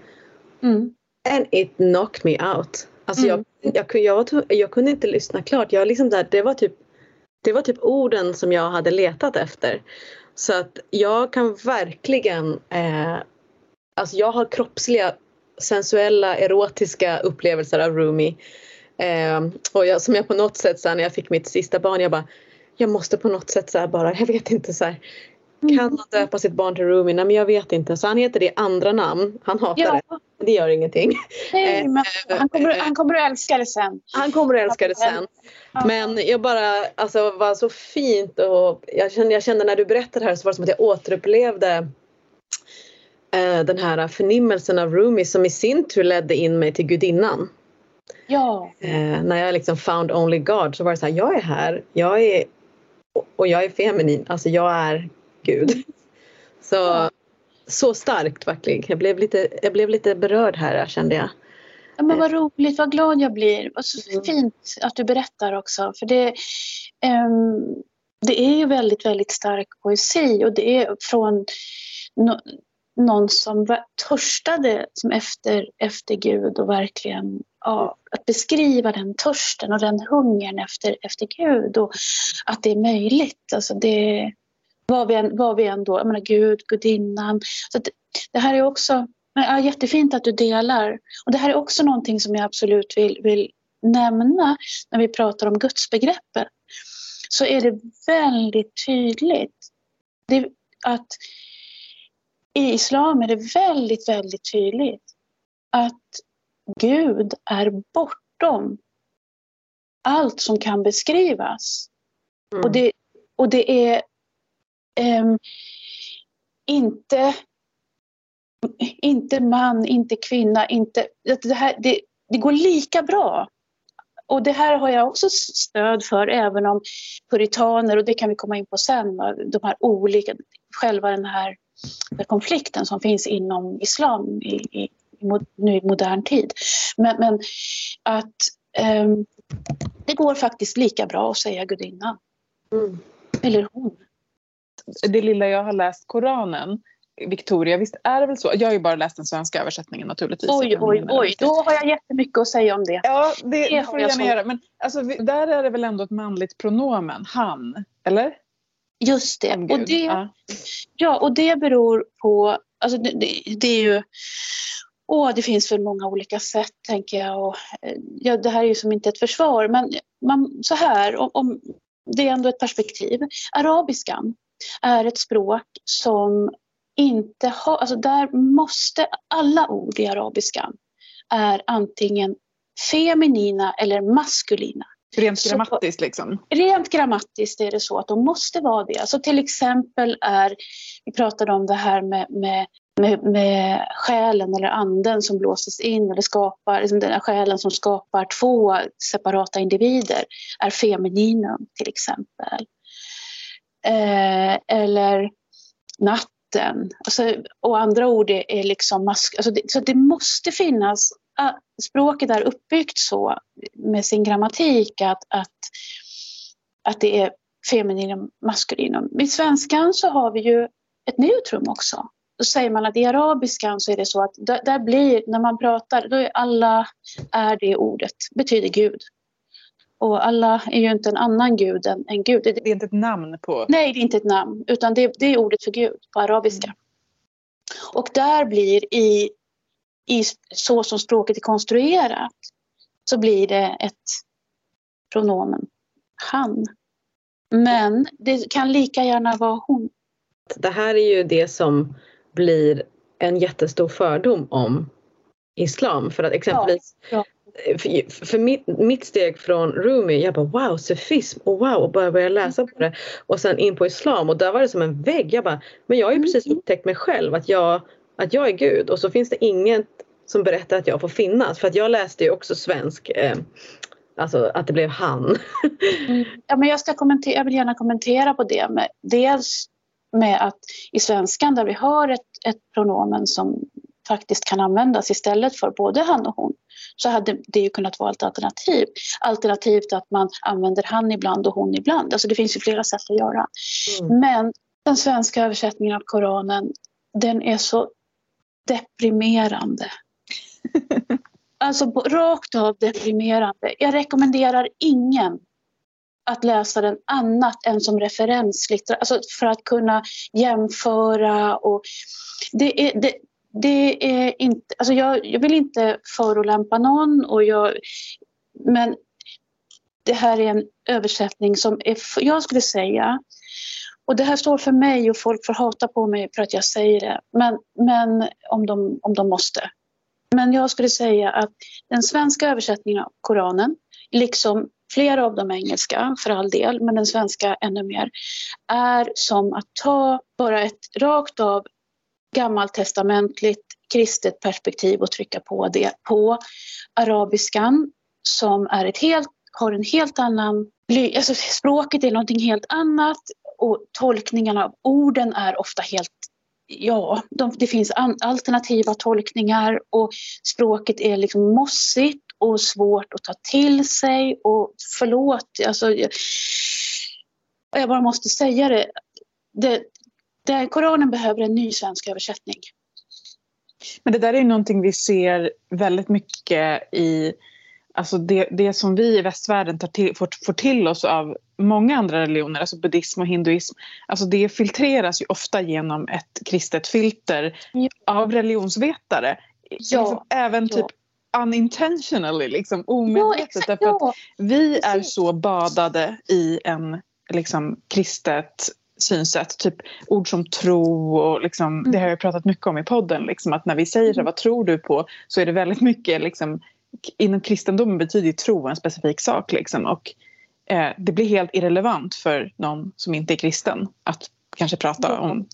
Mm. And it knocked me out. Alltså mm. jag, jag, jag, var, jag kunde inte lyssna klart. Jag liksom där, det, var typ, det var typ orden som jag hade letat efter. Så att jag kan verkligen... Eh, alltså jag har kroppsliga, sensuella, erotiska upplevelser av Rumi. Eh, och jag, som jag på något sätt, så här, när jag fick mitt sista barn, jag bara... Jag måste på något sätt så här bara... Jag vet inte så här... Mm. Kan han döpa sitt barn till Rumi? Nej, men jag vet inte. Så han heter det andra namn. Han hatar ja. det. Det gör ingenting. Nej, men han, kommer, han kommer att älska det sen. Han kommer att älska det sen. Men jag bara, alltså var så fint. Och jag kände, jag kände när du berättade det här så var det som att jag återupplevde eh, den här förnimmelsen av Rumi som i sin tur ledde in mig till gudinnan. Ja. Eh, när jag liksom found only God så var det så här, jag är här. Jag är, och jag är feminin. Alltså jag är Gud. Så, ja. så starkt verkligen. Jag blev lite, jag blev lite berörd här, kände jag. Ja, men vad roligt, vad glad jag blir. Och så mm. fint att du berättar också. För det, um, det är ju väldigt, väldigt stark poesi. Och det är från no, någon som var, törstade som efter, efter Gud. Och verkligen ja, att beskriva den törsten och den hungern efter, efter Gud. Och att det är möjligt. Alltså det Vad vi, än, vad vi än då, jag menar Gud, gudinnan. Så det, det här är också ja, jättefint att du delar. Och det här är också någonting som jag absolut vill, vill nämna när vi pratar om gudsbegreppet. Så är det väldigt tydligt det, att i islam är det väldigt, väldigt tydligt att Gud är bortom allt som kan beskrivas. Mm. Och, det, och det är um, inte, inte man, inte kvinna, inte... Det, här, det, det går lika bra. Och det här har jag också stöd för, även om puritaner, och det kan vi komma in på sen, de här olika, själva den här konflikten som finns inom islam i, i, nu i modern tid. Men, men att um, det går faktiskt lika bra att säga gudinnan. Mm. Eller hon. Det lilla jag har läst Koranen, Viktoria, visst är det väl så? Jag har ju bara läst den svenska översättningen naturligtvis. Oj, oj, oj. Då har jag jättemycket att säga om det. Ja, det, det får jag gärna göra. Men alltså, där är det väl ändå ett manligt pronomen. Han, eller? Just det. Och det ja. ja, och det beror på... Alltså, det, det, det är ju... Åh, det finns väl många olika sätt, tänker jag. Och, ja, det här är ju som inte ett försvar. Men man, så här, om, om, det är ändå ett perspektiv. Arabiskan är ett språk som... inte ha, alltså där måste alla ord i arabiskan är antingen feminina eller maskulina. Rent grammatiskt så, liksom? Rent grammatiskt är det så att de måste vara det. Alltså till exempel är, vi pratade om det här med, med, med, med själen eller anden som blåses in eller skapar, liksom den här själen som skapar två separata individer är femininen till exempel. Eh, eller natt. Alltså, och andra ord är liksom mask, alltså det, så det måste finnas, språket är uppbyggt så med sin grammatik att, att, att det är feminin och maskulin. I svenskan så har vi ju ett neutrum också. Då säger man att i arabiskan så är det så att där, där blir, när man pratar, då är alla är det ordet, betyder Gud. Och alla är ju inte en annan gud än, än Gud. Det, det är inte ett namn på... Nej, det är inte ett namn. Utan det, det är ordet för Gud på arabiska. Mm. Och där blir i, i... Så som språket är konstruerat så blir det ett pronomen. Han. Men det kan lika gärna vara hon. Det här är ju det som blir en jättestor fördom om islam. För att exempelvis... Ja, ja. För, för mitt, mitt steg från Rumi, jag bara wow, sufism och wow, och bara började läsa på det och sen in på islam, och där var det som en vägg. Jag bara, men jag har ju precis upptäckt mig själv att jag, att jag är Gud, och så finns det inget som berättar att jag får finnas, för att jag läste ju också svensk eh, alltså att det blev han. Mm. Ja, men jag, ska kommentera, jag vill gärna kommentera på det med, dels med att i svenskan där vi har ett, ett pronomen som faktiskt kan användas istället för både han och hon, så hade det ju kunnat vara ett alternativ. Alternativt att man använder han ibland och hon ibland. Alltså det finns ju flera sätt att göra. Mm. Men den svenska översättningen av Koranen, den är så deprimerande. Alltså på, rakt av deprimerande. Jag rekommenderar ingen att läsa den annat än som referenslitteratur. Alltså för att kunna jämföra. Och det är... Det, Det är inte, alltså jag, jag vill inte förolämpa någon, och jag, men det här är en översättning som är, jag skulle säga, och det här står för mig och folk får hata på mig för att jag säger det, men, men om, de, om de måste. Men jag skulle säga att den svenska översättningen av Koranen, liksom flera av de engelska för all del, men den svenska ännu mer, är som att ta bara ett rakt av gammaltestamentligt kristet perspektiv och trycka på det på arabiskan, som är ett helt, har en helt annan, alltså språket är någonting helt annat, och tolkningarna av orden är ofta helt, ja, de, det finns an, alternativa tolkningar, och språket är liksom mossigt och svårt att ta till sig, och förlåt, alltså jag, jag bara måste säga det, det där Koranen behöver en ny svensk översättning. Men det där är ju någonting vi ser väldigt mycket i, alltså det, det som vi i västvärlden tar till, får, får till oss av många andra religioner, alltså buddhism och hinduism, alltså det filtreras ju ofta genom ett kristet filter, ja, av religionsvetare. Ja. Liksom även typ ja. unintentionally, liksom omedvetet, ja, därför ja. att vi Precis. är så badade i en liksom kristet synsätt, typ ord som tro och liksom, mm. det har jag pratat mycket om i podden, liksom, att när vi säger mm. vad tror du på, så är det väldigt mycket liksom, inom kristendomen betyder tro en specifik sak liksom, och eh, det blir helt irrelevant för någon som inte är kristen att kanske prata ja. om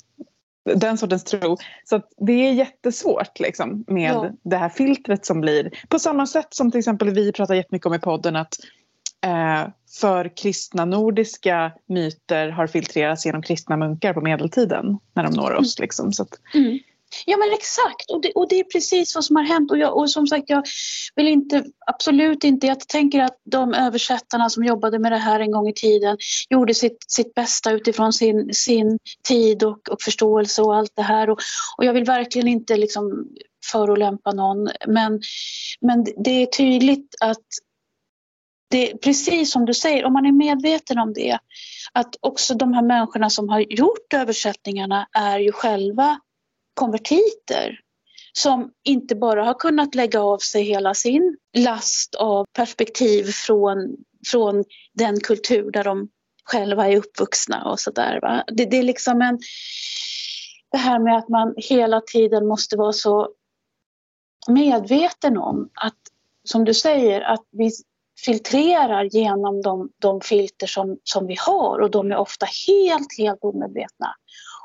den sortens tro. Så att det är jättesvårt liksom, med ja. det här filtret som blir, på samma sätt som till exempel vi pratar jättemycket om i podden, att eh, för kristna nordiska myter har filtrerats genom kristna munkar på medeltiden när de når oss. Mm. Liksom, så att... mm. Ja men exakt, och det, och det är precis vad som har hänt, och, jag, och som sagt jag vill inte, absolut inte, jag tänker att de översättarna som jobbade med det här en gång i tiden gjorde sitt, sitt bästa utifrån sin, sin tid och, och förståelse och allt det här, och, och jag vill verkligen inte liksom förolämpa någon, men, men det är tydligt att det, precis som du säger, om man är medveten om det, att också de här människorna som har gjort översättningarna är ju själva konvertiter som inte bara har kunnat lägga av sig hela sin last av perspektiv från, från den kultur där de själva är uppvuxna och sådär va. Det, det är liksom en, det här med att man hela tiden måste vara så medveten om att, som du säger, att vi filtrerar genom de, de filter som, som vi har, och de är ofta helt, helt omedvetna.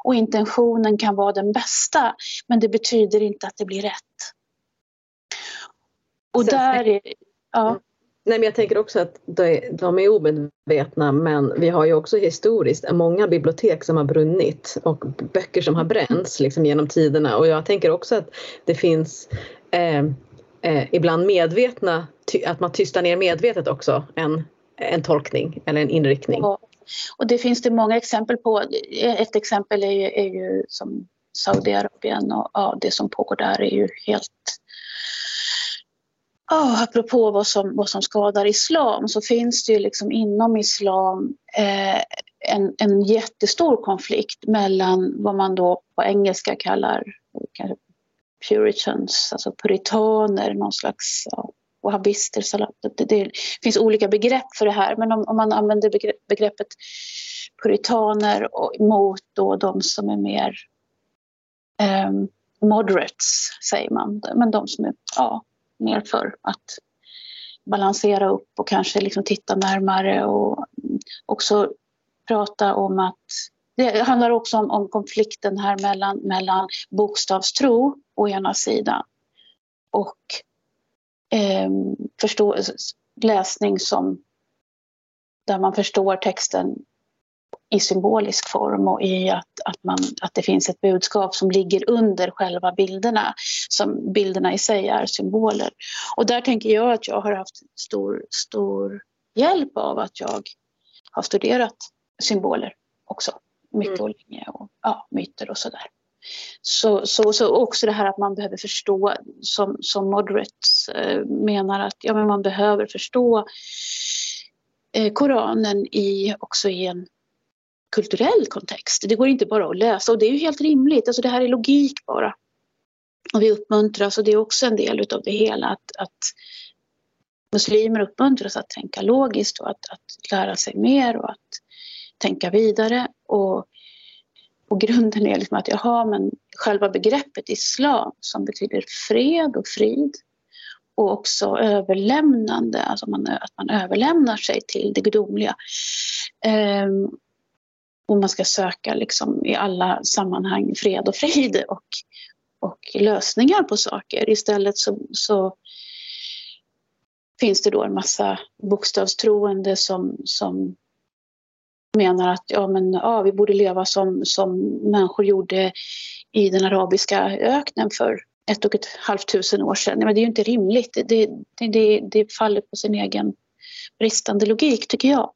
Och intentionen kan vara den bästa, men det betyder inte att det blir rätt. Och sen, där är... Ja. Nej, men jag tänker också att de, de är omedvetna, men vi har ju också historiskt många bibliotek som har brunnit och böcker som har bränts liksom, genom tiderna. Och jag tänker också att det finns... Eh, eh, ibland medvetna, ty, att man tystar ner medvetet också en, en tolkning eller en inriktning. Ja. Och det finns det många exempel på. Ett exempel är ju, är ju som Saudiarabien, och ja, det som pågår där är ju helt... Oh, apropå vad som, vad som skadar islam, så finns det ju liksom inom islam eh, en, en jättestor konflikt mellan vad man då på engelska kallar kanske puritans, alltså puritaner, någon slags... Ja. Wahhabister, det, det finns olika begrepp för det här, men om, om man använder begrepp, begreppet puritaner och, mot då de som är mer eh, moderates, säger man, men de som är ja, mer för att balansera upp och kanske liksom titta närmare, och också prata om att det handlar också om, om konflikten här mellan, mellan bokstavstro å ena sidan och Eh, förstå, läsning som där man förstår texten i symbolisk form och i att, att, man, att det finns ett budskap som ligger under själva bilderna, som bilderna i sig är symboler. Och där tänker jag att jag har haft stor, stor hjälp av att jag har studerat symboler också, mycket mm. och länge, och ja, myter och sådär. Så, så, så också det här att man behöver förstå, som, som moderates eh, menar att ja, men man behöver förstå eh, Koranen i, också i en kulturell kontext. Det går inte bara att läsa, och det är ju helt rimligt. Alltså det här är logik bara. Och vi uppmuntras, och det är också en del utav det hela, att, att muslimer uppmuntras att tänka logiskt och att, att lära sig mer och att tänka vidare. Och Och grunden är liksom att jaha, men själva begreppet islam som betyder fred och frid, och också överlämnande, alltså man, att man överlämnar sig till det gudomliga. Um, och man ska söka liksom i alla sammanhang fred och frid och, och lösningar på saker. Istället så, så finns det då en massa bokstavstroende som... som menar att ja, men, ja, vi borde leva som, som människor gjorde i den arabiska öknen för ett och ett halvt tusen år sedan. Men det är ju inte rimligt. Det, det, det, det faller på sin egen bristande logik, tycker jag.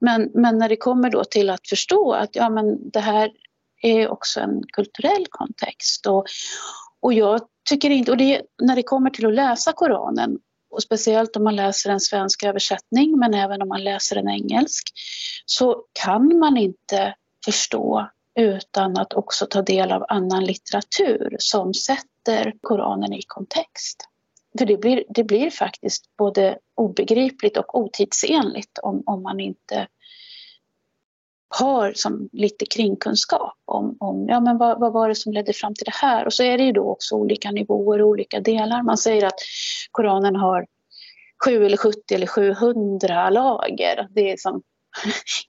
Men, men när det kommer då till att förstå att ja, men, det här är också en kulturell kontext. Och, och jag tycker inte, och det, när det kommer till att läsa Koranen, och speciellt om man läser en svensk översättning, men även om man läser en engelsk, så kan man inte förstå utan att också ta del av annan litteratur som sätter Koranen i kontext. För det blir, det blir faktiskt både obegripligt och otidsenligt om, om man inte har som lite kringkunskap om, om ja, men vad, vad var det som ledde fram till det här. Och så är det ju då också olika nivåer och olika delar. Man säger att Koranen har sju eller sjuttio eller sjuhundra lager. Det är som,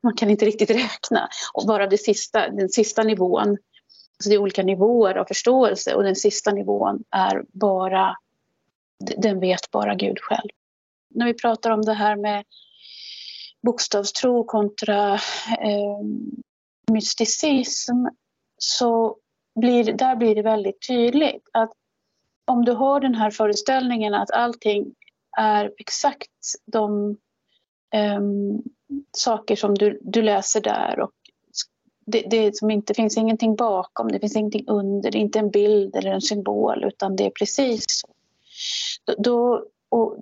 man kan inte riktigt räkna. Och bara det sista, den sista nivån, så det är olika nivåer av förståelse. Och den sista nivån är bara, den vet bara Gud själv. När vi pratar om det här med bokstavstro kontra eh, mysticism, så blir, där blir det väldigt tydligt att om du har den här föreställningen att allting är exakt de eh, saker som du, du läser där, och det, det som inte finns ingenting bakom, det finns ingenting under, det är inte en bild eller en symbol, utan det är precis så. Då, då, och,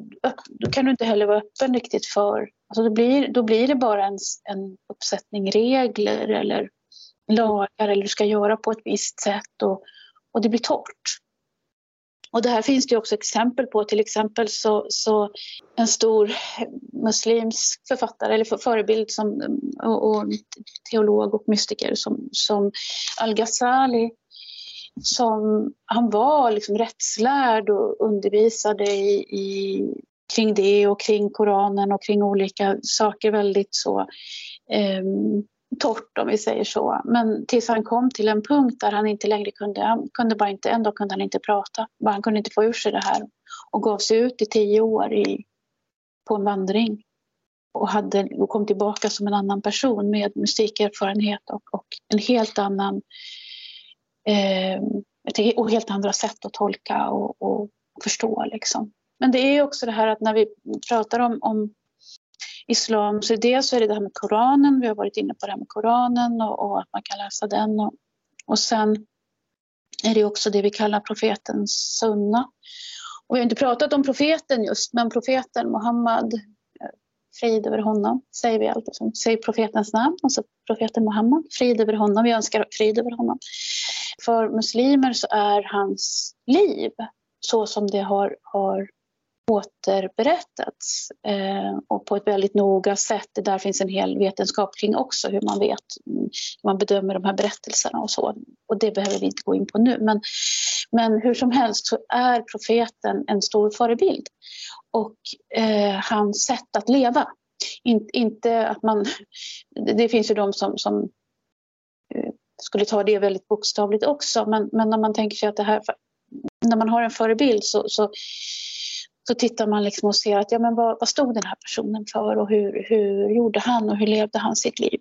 då kan du inte heller vara öppen riktigt för, alltså då, blir, då blir det bara en, en uppsättning regler eller lagar, eller du ska göra på ett visst sätt, och, och det blir torrt. Och det här finns det också exempel på. Till exempel så, så en stor muslimsk författare eller förebild som, och, och teolog och mystiker som, som Al-Ghazali, som han var liksom rättslärd och undervisade i, i, kring det och kring Koranen och kring olika saker väldigt så eh, torrt, om vi säger så. Men tills han kom till en punkt där han inte längre kunde, han kunde bara inte, en dag kunde han inte prata. Han kunde inte få ur sig det här, och gav sig ut i tio år i, på en vandring. Och, hade, och kom tillbaka som en annan person med mystikerfarenhet och, och en helt annan... och helt andra sätt att tolka och, och förstå liksom. Men det är också det här att när vi pratar om, om islam, så det så är det det här med Koranen. Vi har varit inne på det här med Koranen och, och att man kan läsa den, och, och sen är det också det vi kallar profetens sunna. Och vi har inte pratat om profeten just, men profeten Mohammed, frid över honom, säger vi alltid. Så säger profetens namn, och så profeten Mohammed, frid över honom. Vi önskar frid över honom. För muslimer så är hans liv så som det har, har återberättats. Eh, och på ett väldigt noga sätt. Det där finns en hel vetenskap kring också, hur man vet, hur man bedömer de här berättelserna och så. Och det behöver vi inte gå in på nu. Men, men hur som helst så är profeten en stor förebild. Och eh, hans sätt att leva. In, inte att man... Det finns ju de som... som skulle ta det väldigt bokstavligt också, men, men när man tänker sig att det här, när man har en förebild, så, så, så tittar man liksom och ser att ja, men vad, vad stod den här personen för, och hur, hur gjorde han och hur levde han sitt liv.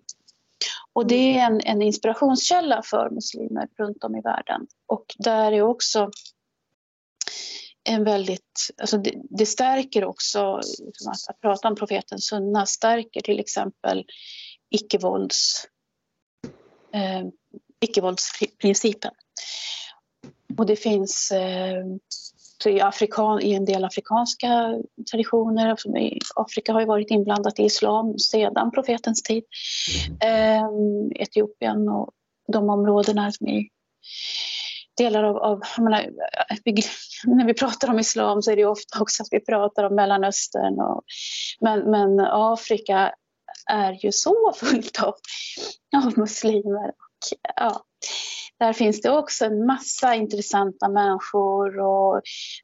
Och det är en, en inspirationskälla för muslimer runt om i världen, och där är också en väldigt, alltså det, det stärker också liksom att, att prata om profeten sunna stärker till exempel icke-vålds Eh, icke-våldsprincipen. Och det finns eh, så i, Afrikan, i en del afrikanska traditioner, som i Afrika har ju varit inblandat i islam sedan profetens tid, eh, Etiopien och de områdena som i delar av, av jag menar, när vi pratar om islam så är det ofta också att vi pratar om Mellanöstern och, men, men Afrika är ju så fullt av, av muslimer. Och, ja, där finns det också en massa intressanta människor, och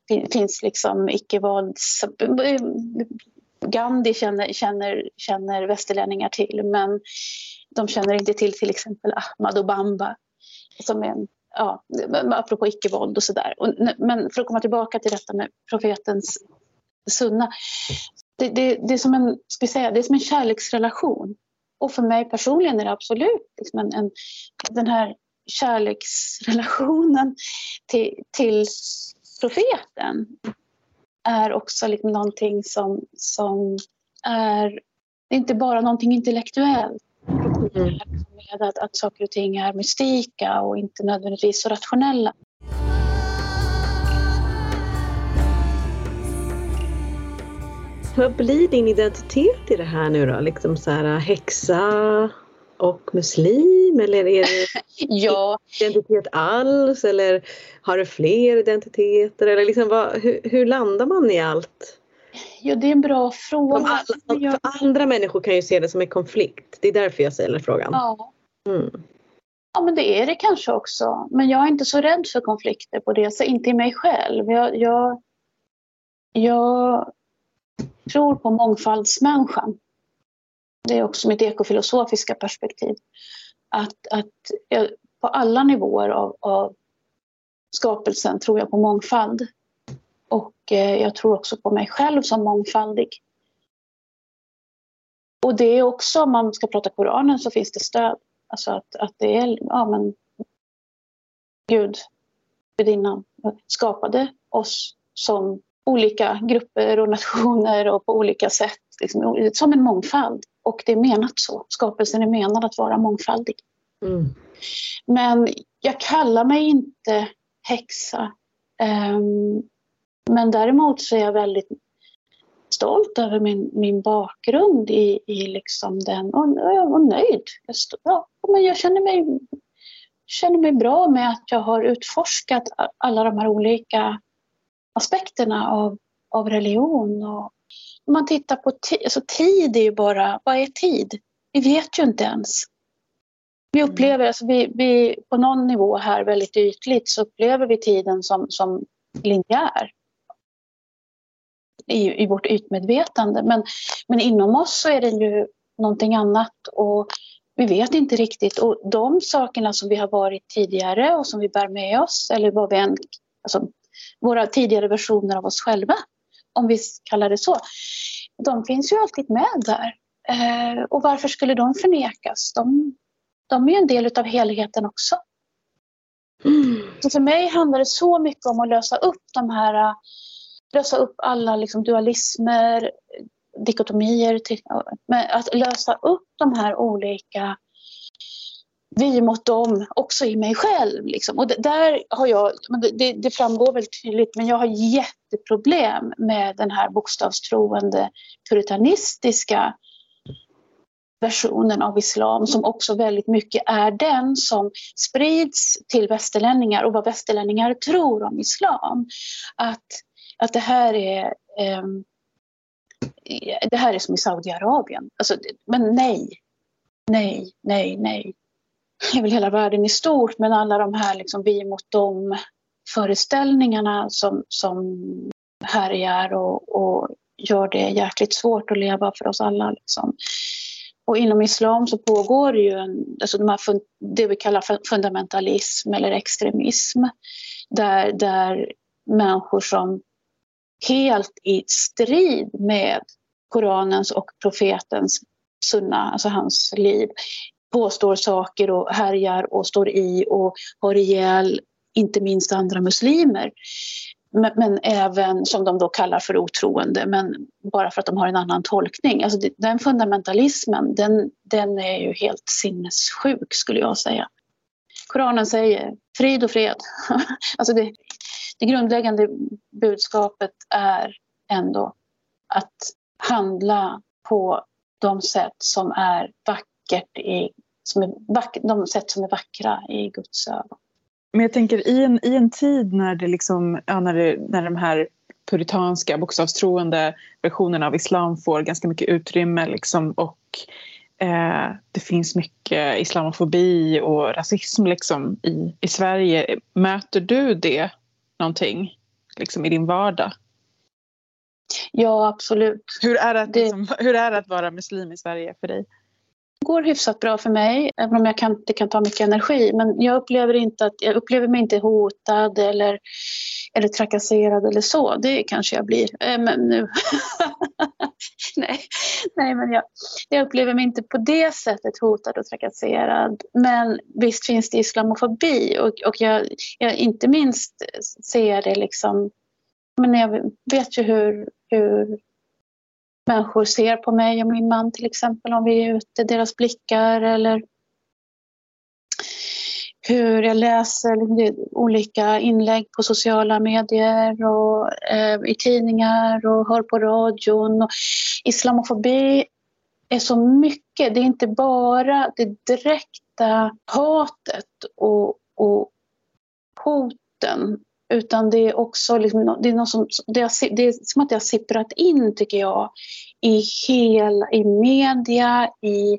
det finns liksom icke-vålds... Gandhi känner, känner, känner västerlänningar till, men de känner inte till till exempel Ahmad och Bamba, som är en, ja, apropå icke-våld och sådär. Men för att komma tillbaka till detta med profetens sunna, Det, det, det, är som en, ska jag säga, det är som en kärleksrelation. Och för mig personligen är det absolut liksom en, en, den här kärleksrelationen till, till profeten är också liksom någonting som, som är, det är inte bara någonting intellektuellt. Med att, att saker och ting är mystika och inte nödvändigtvis så rationella. Hur blir din identitet i det här nu då? Liksom så här häxa och muslim, eller är det ja. identitet alls, eller har du fler identiteter, eller liksom vad, hur, hur landar man i allt? Ja, det är en bra fråga. Alla, för andra människor kan ju se det som en konflikt. Det är därför jag ställer frågan. Ja. Mm. Ja, men det är det kanske också. Men jag är inte så rädd för konflikter på det. Så inte i mig själv. Jag, jag, jag tror på mångfaldsmänniskan. Det är också mitt ekofilosofiska perspektiv. Att, att jag, på alla nivåer av, av skapelsen tror jag på mångfald. Och eh, jag tror också på mig själv som mångfaldig. Och det är också, om man ska prata Koranen så finns det stöd. Alltså att, att det är, ja men Gud, gudinnan, skapade oss som olika grupper och nationer och på olika sätt. Liksom, som en mångfald. Och det är menat så. Skapelsen är menad att vara mångfaldig. Mm. Men jag kallar mig inte häxa. Um, men däremot så är jag väldigt stolt över min, min bakgrund i, i liksom den. Och, och nöjd. Jag, stod, ja, men jag känner mig, känner mig bra med att jag har utforskat alla de här olika aspekterna av, av religion. Och om man tittar på tid, alltså tid är ju bara, vad är tid? Vi vet ju inte ens. Vi upplever, alltså vi, vi på någon nivå här väldigt ytligt så upplever vi tiden som, som linjär. I, i vårt ytmedvetande. Men, men inom oss så är det ju någonting annat och vi vet inte riktigt. Och de sakerna som vi har varit tidigare och som vi bär med oss, eller vad vi än, alltså våra tidigare versioner av oss själva, om vi kallar det så, de finns ju alltid med där. Eh, och varför skulle de förnekas? De, de är ju en del av helheten också. Mm. Så för mig handlar det så mycket om att lösa upp de här, lösa upp alla liksom dualismer, dikotomier, men att lösa upp de här olika vi mot dem också i mig själv. Liksom. Och det, där har jag, det, det framgår väl tydligt, men jag har jätteproblem med den här bokstavstroende puritanistiska versionen av islam som också väldigt mycket är den som sprids till västerlänningar och vad västerlänningar tror om islam. Att, att det här är... Eh, det här är som i Saudiarabien. Alltså, men nej. Nej, nej, nej. Det är väl hela världen i stort, men alla de här liksom, vi mot de föreställningarna som, som härjar och, och gör det jäkligt svårt att leva för oss alla. Liksom. Och inom islam så pågår det ju en, alltså de här fun, det vi kallar fundamentalism eller extremism. Där, där människor som helt i strid med Koranens och profetens sunna, alltså hans liv, påstår saker och härjar och står i och har ihjäl inte minst andra muslimer. Men, men även som de då kallar för otroende, men bara för att de har en annan tolkning. Alltså det, den fundamentalismen, den, den är ju helt sinnessjuk skulle jag säga. Koranen säger frid och fred. Alltså det, det grundläggande budskapet är ändå att handla på de sätt som är vackert i, som är vack, de sätt som är vackra i Guds ögon. Men jag tänker i en, i en tid när det liksom, ja, när, det, när de här puritanska bokstavstroende versionerna av islam får ganska mycket utrymme liksom, och eh, det finns mycket islamofobi och rasism liksom, i, i Sverige. Möter du det någonting liksom, i din vardag? Ja, absolut. Hur är det att, det... Liksom, hur är det att vara muslim i Sverige för dig? Det går hyfsat bra för mig, även om jag kan, det kan ta mycket energi. Men jag upplever, inte att, jag upplever mig inte hotad eller, eller trakasserad eller så. Det kanske jag blir. Äh, men nu. nej, nej, men jag, jag upplever mig inte på det sättet hotad och trakasserad. Men visst finns det islamofobi. Och, och jag, jag inte minst ser det liksom... Men jag vet ju hur... hur människor ser på mig och min man till exempel om vi är ute, deras blickar eller hur jag läser olika inlägg på sociala medier och eh, i tidningar och hör på radion. Och islamofobi är så mycket, det är inte bara det direkta hatet och, och hoten utan det är också liksom, det är något som det är, det är som att jag sipprat in, tycker jag, i hela, i media, i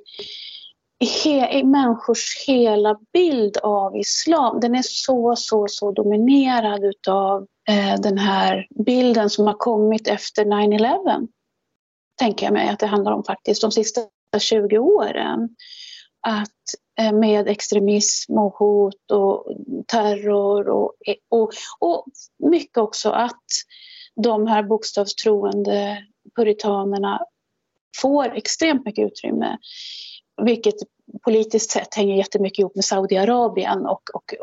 I, he, i människors hela bild av islam. Den är så, så, så dominerad utav eh, den här bilden som har kommit efter nine eleven. Tänker jag mig att det handlar om faktiskt de sista tjugo åren. Att eh, med extremism och hot och terror och, och, och mycket också att de här bokstavstroende puritanerna får extremt mycket utrymme. Vilket politiskt sett hänger jättemycket ihop med Saudiarabien och, och,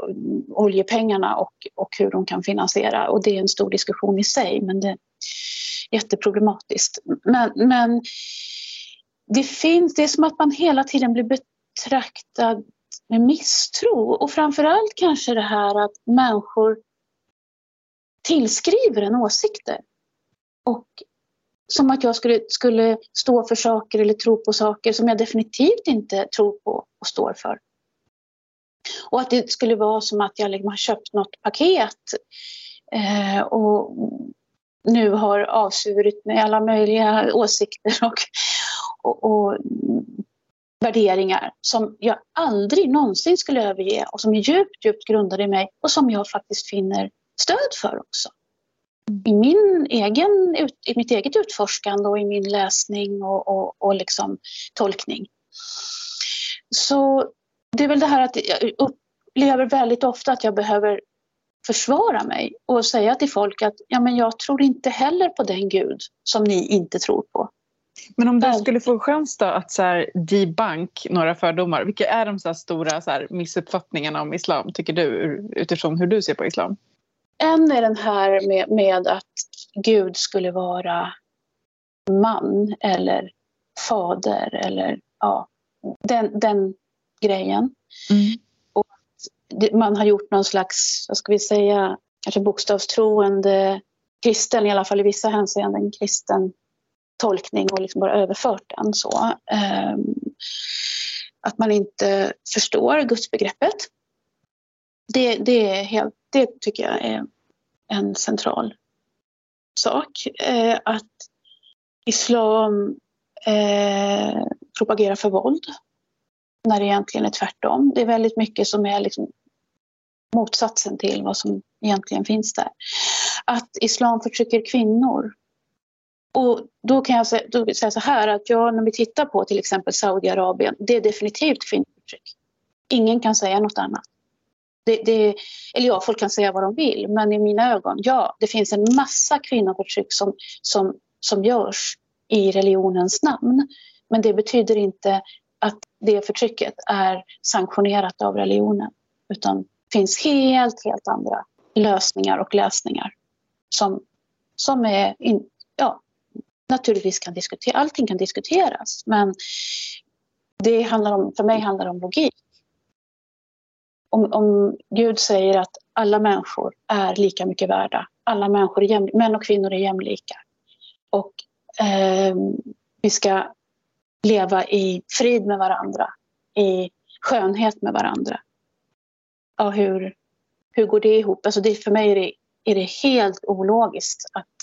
och oljepengarna och, och hur de kan finansiera. Och det är en stor diskussion i sig, men det är jätteproblematiskt. Men, men det finns, det är som att man hela tiden blir betraktad med misstro. Och framförallt kanske det här att människor tillskriver en åsikter. Och som att jag skulle, skulle stå för saker eller tro på saker som jag definitivt inte tror på och står för. Och att det skulle vara som att jag liksom har köpt något paket eh, och nu har avsvurit mig alla möjliga åsikter och, och, och värderingar som jag aldrig någonsin skulle överge och som är djupt, djupt grundade i mig och som jag faktiskt finner stöd för också. I, min egen, I mitt eget utforskande och i min läsning och, och, och liksom tolkning. Så det är väl det här att jag upplever väldigt ofta att jag behöver försvara mig och säga till folk att ja, men jag tror inte heller på den gud som ni inte tror på. Men om du skulle få chans då att så här debunk några fördomar, vilka är de så här stora så här missuppfattningarna om islam, tycker du, utifrån hur du ser på islam? En är den här med, med att Gud skulle vara man eller fader eller ja, den, den grejen. Mm. Och man har gjort någon slags, vad ska vi säga, kanske bokstavstroende kristen, i alla fall i vissa hänseenden kristen tolkning och liksom bara överfört den så. Um, att man inte förstår gudsbegreppet. Det, det är helt, det tycker jag är en central sak. Eh, att islam eh, propagerar för våld när det egentligen är tvärtom. Det är väldigt mycket som är liksom motsatsen till vad som egentligen finns där. Att islam förtrycker kvinnor. Och då kan jag säga, då säga så här att jag, när vi tittar på till exempel Saudiarabien, det är definitivt kvinnoförtryck. Ingen kan säga något annat. Det, det, eller ja, folk kan säga vad de vill, men i mina ögon, ja, det finns en massa kvinnoförtryck som, som, som görs i religionens namn. Men det betyder inte att det förtrycket är sanktionerat av religionen, utan finns helt, helt andra lösningar och läsningar som, som är, in, ja, naturligtvis kan diskuteras, allting kan diskuteras, men det handlar om, för mig handlar det om logik. Om, om Gud säger att alla människor är lika mycket värda. Alla människor är jämlika, män och kvinnor är jämlika. Och eh, vi ska leva i frid med varandra. I skönhet med varandra. Ja, hur, hur går det ihop? Alltså det, för mig är det, är det helt ologiskt att,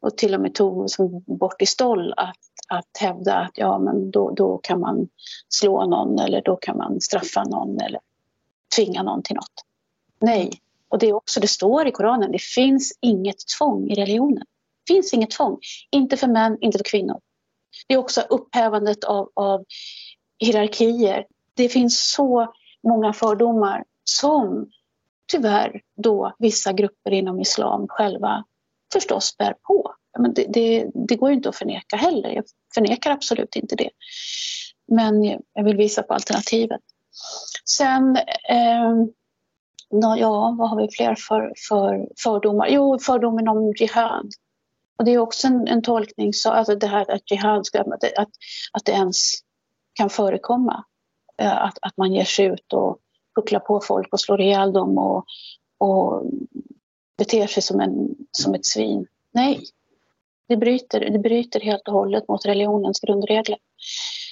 och till och med tog som bort i ståll att, att hävda att ja, men då, då kan man slå någon eller då kan man straffa någon eller tvinga någon till något. Nej. Och det är också, det står i Koranen. Det finns inget tvång i religionen. Det finns inget tvång. Inte för män, inte för kvinnor. Det är också upphävandet av, av hierarkier. Det finns så många fördomar som tyvärr då vissa grupper inom islam själva förstås bär på. Men det, det, det går ju inte att förneka heller. Jag förnekar absolut inte det. Men jag vill visa på alternativet. Sen, eh, ja, vad har vi fler för, för fördomar? Jo, fördomen om jihad. Och det är också en, en tolkning, så, alltså det här att jihad ska, att, att det ens kan förekomma. Eh, att, att man ger sig ut och pucklar på folk och slår ihjäl dem och, och beter sig som, en, som ett svin. Nej, det bryter, det bryter helt och hållet mot religionens grundregler.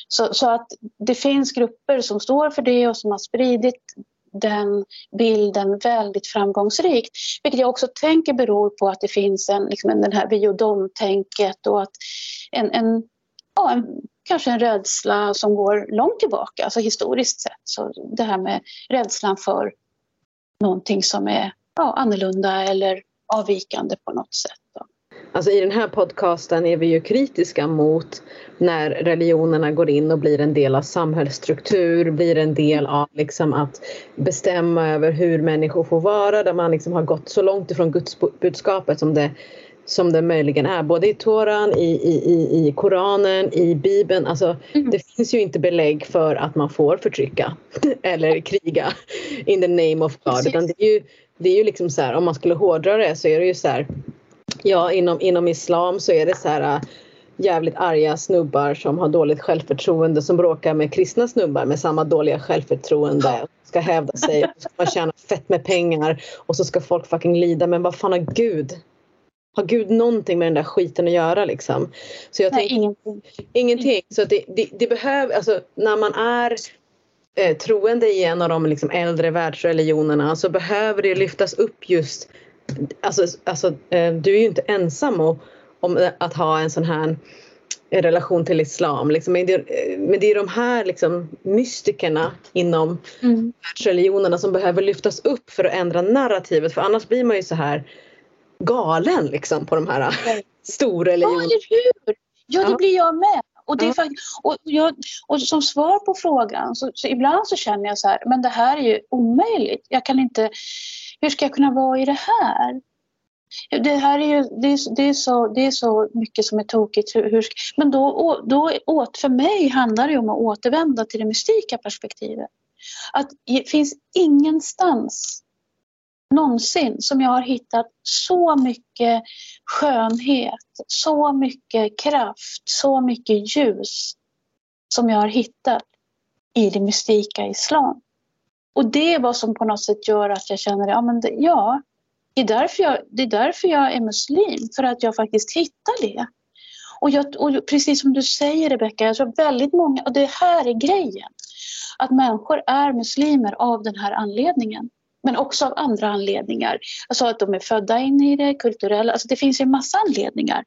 Så, så att det finns grupper som står för det och som har spridit den bilden väldigt framgångsrikt. Vilket jag också tänker beror på att det finns en, liksom en, den här biodomtänket och att en, en, ja, en, kanske en rädsla som går långt tillbaka. Alltså historiskt sett. Så det här med rädslan för någonting som är ja, annorlunda eller avvikande på något sätt. Alltså i den här podcasten är vi ju kritiska mot när religionerna går in och blir en del av samhällsstruktur, blir en del av liksom att bestämma över hur människor får vara, där man liksom har gått så långt ifrån Guds budskapet som det, som det möjligen är. Både i Toran, i, i, i, i Koranen, i Bibeln. Alltså, mm. Det finns ju inte belägg för att man får förtrycka eller kriga in the name of God. Utan det är ju, det är ju liksom så här, om man skulle hårdra det så är det ju så här... Ja, inom, inom islam så är det så här jävligt arga snubbar som har dåligt självförtroende som bråkar med kristna snubbar med samma dåliga självförtroende och ska hävda sig och ska man tjäna fett med pengar och så ska folk fucking lida. Men vad fan har Gud? Har Gud någonting med den där skiten att göra liksom? Så jag tänker, ingenting. ingenting. Så det, det, det behöver, alltså när man är... Eh, troende i en av de liksom, äldre världsreligionerna så behöver det lyftas upp just... Alltså, alltså, du är ju inte ensam om, om att ha en sån här relation till islam. Liksom. Men, det, men det är de här liksom, mystikerna inom mm. religionerna som behöver lyftas upp för att ändra narrativet. För annars blir man ju så här galen liksom, på de här mm. stora religionerna. Ja, eller hur? Ja, det ja. blir jag med. Och, det är faktiskt, och, jag, och som svar på frågan så, så ibland så känner jag så här, men det här är ju omöjligt. Jag kan inte... Hur ska jag kunna vara i det här? Det här är ju det är, det är så det är så mycket som är tokigt. Hur, hur ska, men då då åt för mig handlar det om att återvända till det mystika perspektivet. Att det finns ingenstans någonsin som jag har hittat så mycket skönhet, så mycket kraft, så mycket ljus som jag har hittat i det mystika islam. Och det är vad som på något sätt gör att jag känner ja, men det, ja, det, är därför jag, det är därför jag är muslim. För att jag faktiskt hittar det. Och, jag, och precis som du säger Rebecka, jag tror väldigt många, och det här är grejen. Att människor är muslimer av den här anledningen. Men också av andra anledningar. Alltså att de är födda in i det, kulturella. Alltså det finns ju en massa anledningar.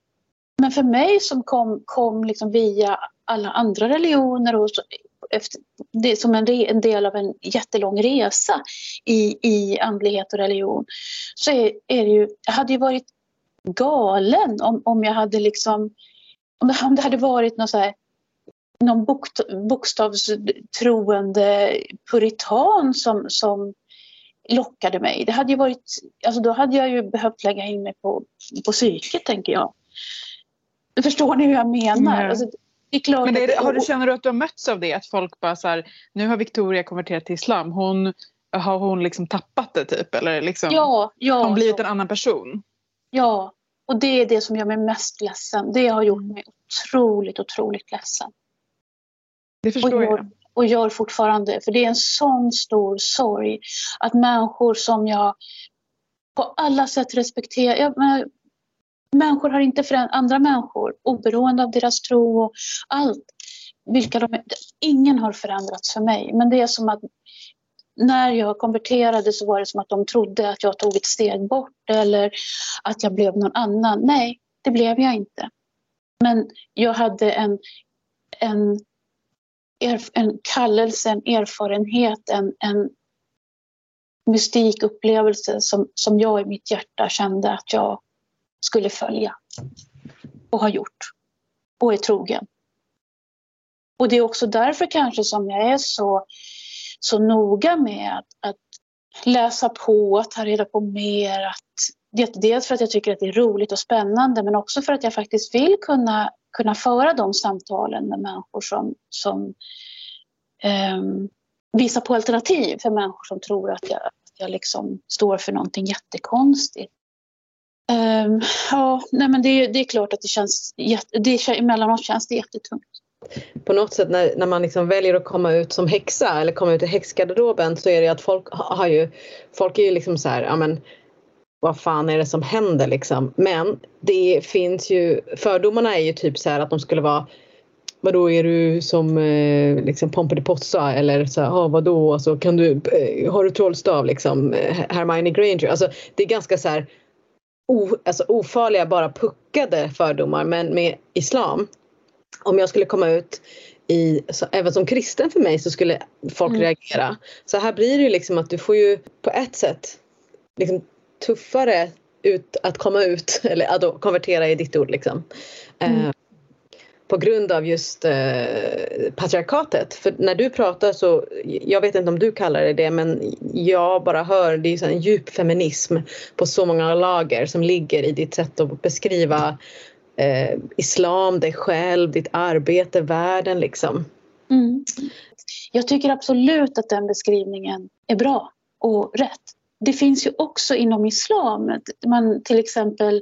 Men för mig som kom, kom liksom via alla andra religioner och så, efter, det är som en, re, en del av en jättelång resa i, i andlighet och religion så är, är det ju, jag hade ju varit galen om, om jag hade liksom om det hade varit någon, så här, någon bok, bokstavstroende puritan som, som lockade mig. Det hade ju varit, alltså då hade jag ju behövt lägga in mig på, på psyket tänker jag. Förstår ni hur jag menar? Mm. Alltså, Det men det, har du känner du att du har mötts av det? Att folk bara så här, nu har Viktoria konverterat till islam. Hon, har hon liksom tappat det typ? Eller liksom, ja, ja, hon blivit ja. en annan person? Ja, och det är det som gör mig mest ledsen. Det har gjort mig otroligt, otroligt ledsen. Det förstår och gör, jag. Och gör fortfarande. För det är en sån stor sorg. Att människor som jag på alla sätt respekterar... Jag, men, Människor har inte förändrat andra människor, oberoende av deras tro och allt. Vilka de är. Ingen har förändrats för mig. Men det är som att när jag konverterade så var det som att de trodde att jag tog ett steg bort eller att jag blev någon annan. Nej, det blev jag inte. Men jag hade en, en, en kallelse, en erfarenhet, en, en mystikupplevelse som, som jag i mitt hjärta kände att jag skulle följa och har gjort och är trogen. Och det är också därför kanske som jag är så, så noga med att, att läsa på, att ta reda på mer. Att, dels för att jag tycker att det är roligt och spännande men också för att jag faktiskt vill kunna, kunna föra de samtalen med människor som, som um, visar på alternativ för människor som tror att jag, att jag liksom står för någonting jättekonstigt. Um, ja, nej men det, det är klart att det känns, det, emellanåt känns det jättetungt. På något sätt när, när man liksom väljer att komma ut som häxa eller komma ut i häxgarderoben så är det att folk har ju, folk är ju liksom så här, ja men vad fan är det som händer liksom? Men det finns ju, fördomarna är ju typ så här att de skulle vara vadå, är du som eh, liksom Pompidipotsa eller så här, ah, vadå, alltså, kan du, eh, har du trollstav liksom, Hermione Granger, alltså det är ganska så här o, alltså, ofarliga, bara puckade fördomar, men med islam, om jag skulle komma ut I, så, även som kristen för mig så skulle folk mm. reagera. Så här blir det ju liksom att du får ju på ett sätt liksom tuffare ut att komma ut, eller att konvertera i ditt ord liksom. Mm. Eh, på grund av just eh, patriarkatet. För när du pratar så, jag vet inte om du kallar det det, men jag bara hör, det är ju så en djup feminism på så många lager som ligger i ditt sätt att beskriva Eh, islam, dig själv, ditt arbete, världen liksom. Mm. Jag tycker absolut att den beskrivningen är bra och rätt. Det finns ju också inom islam. Man till exempel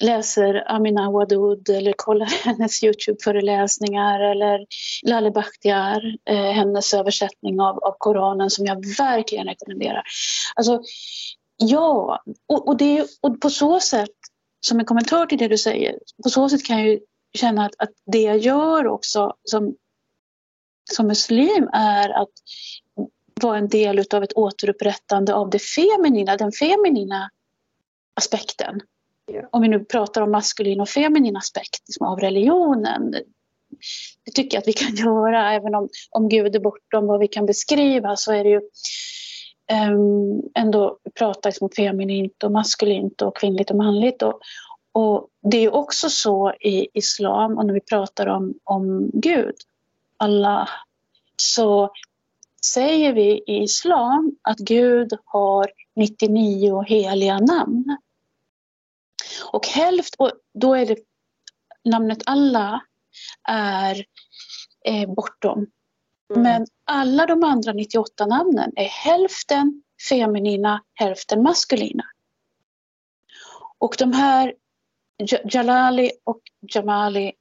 läser Amina Wadud eller kollar hennes YouTube-föreläsningar eller Lale Bakhtiar, eh, hennes översättning av, av Koranen som jag verkligen rekommenderar. Alltså, ja, och, och, det, och på så sätt som en kommentar till det du säger, på så sätt kan jag ju känna att, att det jag gör också som, som muslim är att vara en del utav ett återupprättande av det feminina, den feminina aspekten. Yeah. Om vi nu pratar om maskulin och feminin aspekt liksom, av religionen. Det tycker jag att vi kan göra, även om, om Gud är bortom vad vi kan beskriva, så är det ju Um, ändå prata liksom om feminint och maskulint och kvinnligt och manligt. Och, och det är ju också så i islam, och när vi pratar om, om Gud, Allah, så säger vi i islam att Gud har nittionio heliga namn. Och hälft, och då är det namnet Allah är eh, bortom. Mm. Men alla de andra nittioåtta namnen är hälften feminina, hälften maskulina. Och de här Jalali och Jamali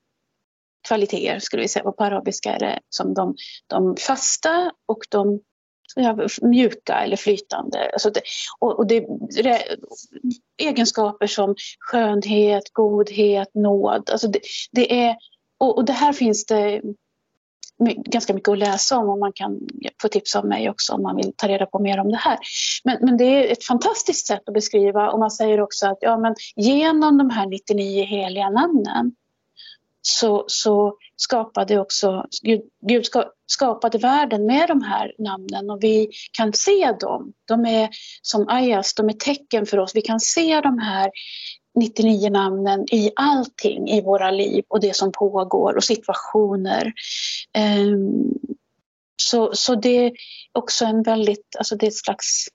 kvaliteter skulle vi säga på arabiska är det som de, de fasta och de mjuka eller flytande. Alltså det, och, och det är egenskaper som skönhet, godhet, nåd. Alltså det, det är, och, och det här finns det ganska mycket att läsa om, och man kan få tips av mig också om man vill ta reda på mer om det här. Men, men det är ett fantastiskt sätt att beskriva, och man säger också att ja, men genom de här nittionio heliga namnen så, så skapade också Gud, Gud skapade världen med de här namnen, och vi kan se dem. De är som ayas, de är tecken för oss. Vi kan se de här nittionio namnen i allting i våra liv och det som pågår och situationer. Um, så, så det är också en väldigt, alltså det är ett slags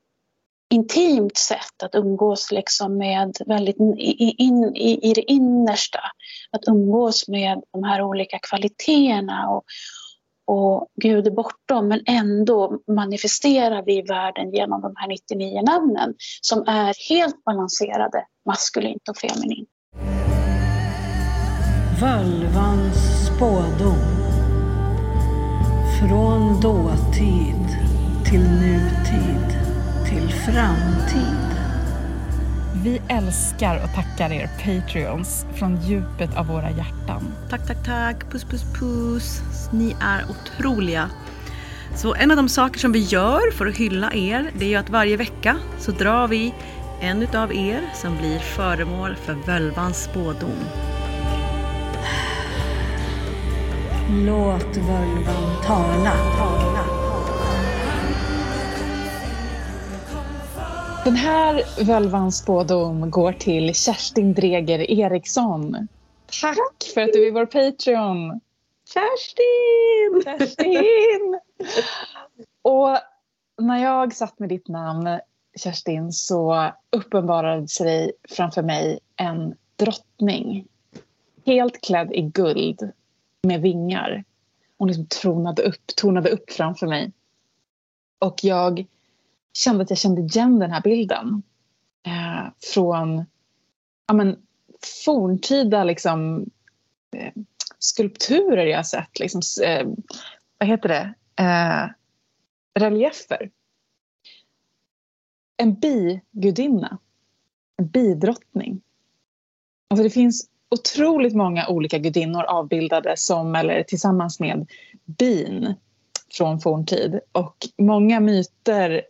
intimt sätt att umgås liksom med väldigt i, in, i, i det innersta. Att umgås med de här olika kvaliteterna och, och Gud är bortom, men ändå manifesterar vi världen genom de här nittionio namnen som är helt balanserade, maskulint och feminint. Völvans spådom från dåtid till nutid till framtid. Vi älskar och tackar er Patreons från djupet av våra hjärtan. Tack, tack, tack. Puss, puss, puss. Ni är otroliga. Så en av de saker som vi gör för att hylla er, det är ju att varje vecka så drar vi en utav er som blir föremål för völvans spådom. Låt völvan tala, tala. Den här völvans spådom går till Kerstin Dreger Eriksson. Tack för att du är vår Patreon. Kerstin! Kerstin! Och när jag satt med ditt namn, Kerstin, så uppenbarade sig framför mig en drottning. Helt klädd i guld med vingar. Hon liksom tronade upp, tornade upp framför mig. Och jag kände att jag kände igen den här bilden. Eh, från ja, men, forntida liksom, eh, skulpturer jag har sett. Liksom, eh, vad heter det? Eh, reliefer. En bigudinna. En bidrottning. Alltså det finns otroligt många olika gudinnor avbildade som eller tillsammans med bin från forntid. Och många myter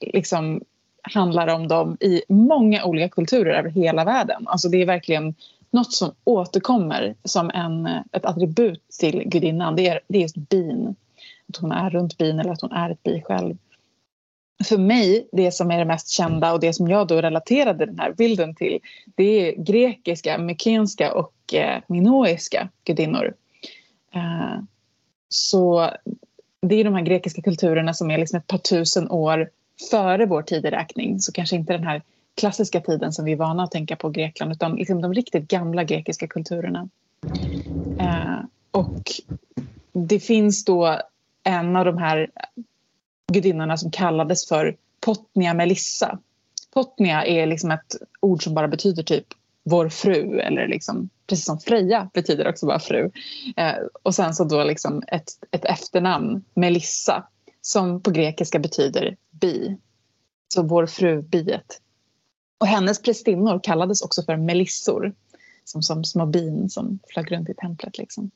liksom handlar om dem i många olika kulturer över hela världen. Alltså det är verkligen något som återkommer som en, ett attribut till gudinnan. Det är, det är just bin. Att hon är runt bin eller att hon är ett bi själv. För mig, det som är det mest kända och det som jag då relaterade den här bilden till, det är grekiska, mykenska och eh, minoiska gudinnor. Eh, så det är de här grekiska kulturerna som är liksom ett par tusen år före vår tideräkning. Så kanske inte den här klassiska tiden som vi är vana att tänka på Grekland, utan liksom de riktigt gamla grekiska kulturerna. Eh, och det finns då en av de här gudinnorna som kallades för Potnia Melissa. Potnia är liksom ett ord som bara betyder typ vår fru, eller liksom, precis som Freja betyder också bara fru. Eh, och sen så då liksom ett, ett efternamn, Melissa, som på grekiska betyder bi. Så vår fru-biet. Och hennes prästinnor kallades också för melissor, som, som små bin som flög runt i templet liksom.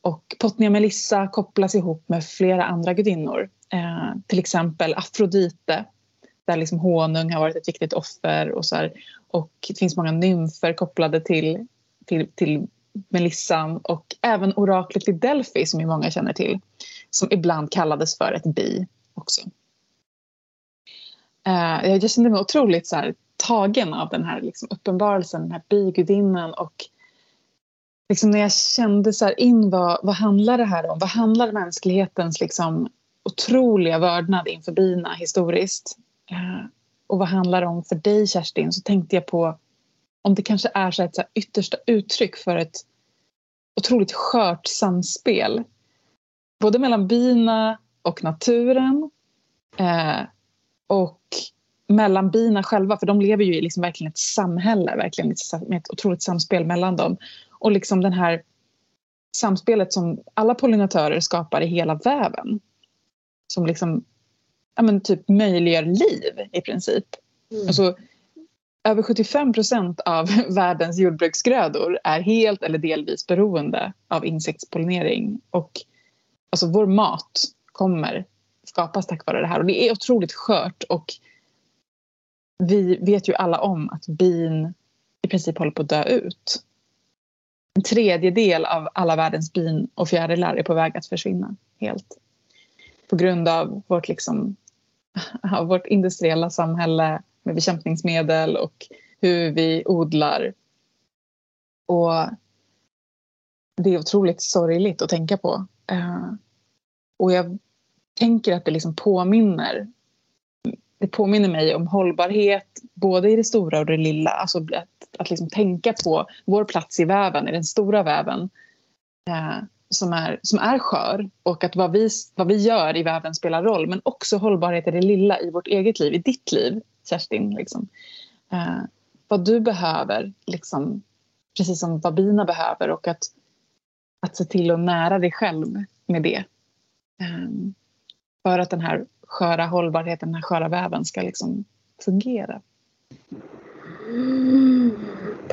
Och Potnia Melissa kopplas ihop med flera andra gudinnor. Eh, till exempel Afrodite, där liksom honung har varit ett viktigt offer. Och, så här, och det finns många nymfer kopplade till, till, till Melissan. Och även oraklet i Delphi, som ju många känner till. Som ibland kallades för ett bi också. Eh, jag kände mig otroligt så här, tagen av den här liksom, uppenbarelsen, den här bigudinnan. Och liksom, när jag kände så här in, vad, vad handlar det här om? Vad handlar mänsklighetens liksom, otroliga vördnad inför bina historiskt? Och vad handlar det om för dig, Kerstin? Så tänkte jag på om det kanske är så ett så här yttersta uttryck för ett otroligt skört samspel. Både mellan bina och naturen. Eh, och mellan bina själva. För de lever ju i liksom verkligen ett samhälle. Verkligen ett, med ett otroligt samspel mellan dem. Och liksom den här samspelet som alla pollinatörer skapar i hela väven. Som liksom, ja men typ möjliggör liv i princip. Mm. Alltså, över sjuttiofem procent av världens jordbruksgrödor är helt eller delvis beroende av insektspollinering. Och alltså, vår mat kommer skapas tack vare det här. Och det är otroligt skört. Och vi vet ju alla om att bin i princip håller på att dö ut. En tredjedel av alla världens bin och fjärilar är på väg att försvinna helt. På grund av vårt, liksom, av vårt industriella samhälle med bekämpningsmedel och hur vi odlar. Och det är otroligt sorgligt att tänka på. Och jag tänker att det liksom påminner, det påminner mig om hållbarhet både i det stora och det lilla. Alltså att, att liksom tänka på vår plats i väven, i den stora väven. Som är, som är skör, och att vad vi, vad vi gör i världen spelar roll, men också hållbarhet i det lilla i vårt eget liv, i ditt liv, Kerstin. Liksom. Eh, vad du behöver, liksom, precis som vad bina behöver, och att, att se till att nära dig själv med det. Eh, för att den här sköra hållbarheten, den här sköra väven ska liksom fungera. Mm,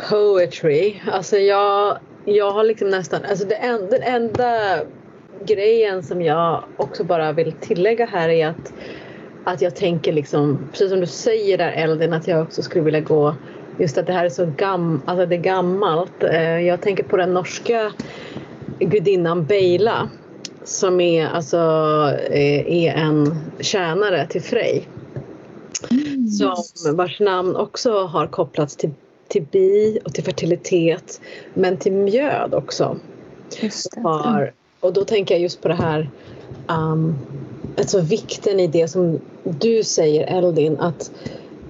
poetry. Alltså jag... Jag har liksom nästan, alltså det en, den enda grejen som jag också bara vill tillägga här är att, att jag tänker liksom, precis som du säger där Elden, att jag också skulle vilja gå, just att det här är så gam, alltså det är gammalt. Jag tänker på den norska gudinnan Beila, som är, alltså, är en tjänare till Frej. Mm. Som, vars namn också har kopplats till till bi och till fertilitet, men till mjöd också. Just det. Och då tänker jag just på det här, um, alltså vikten i det som du säger, Eldin, att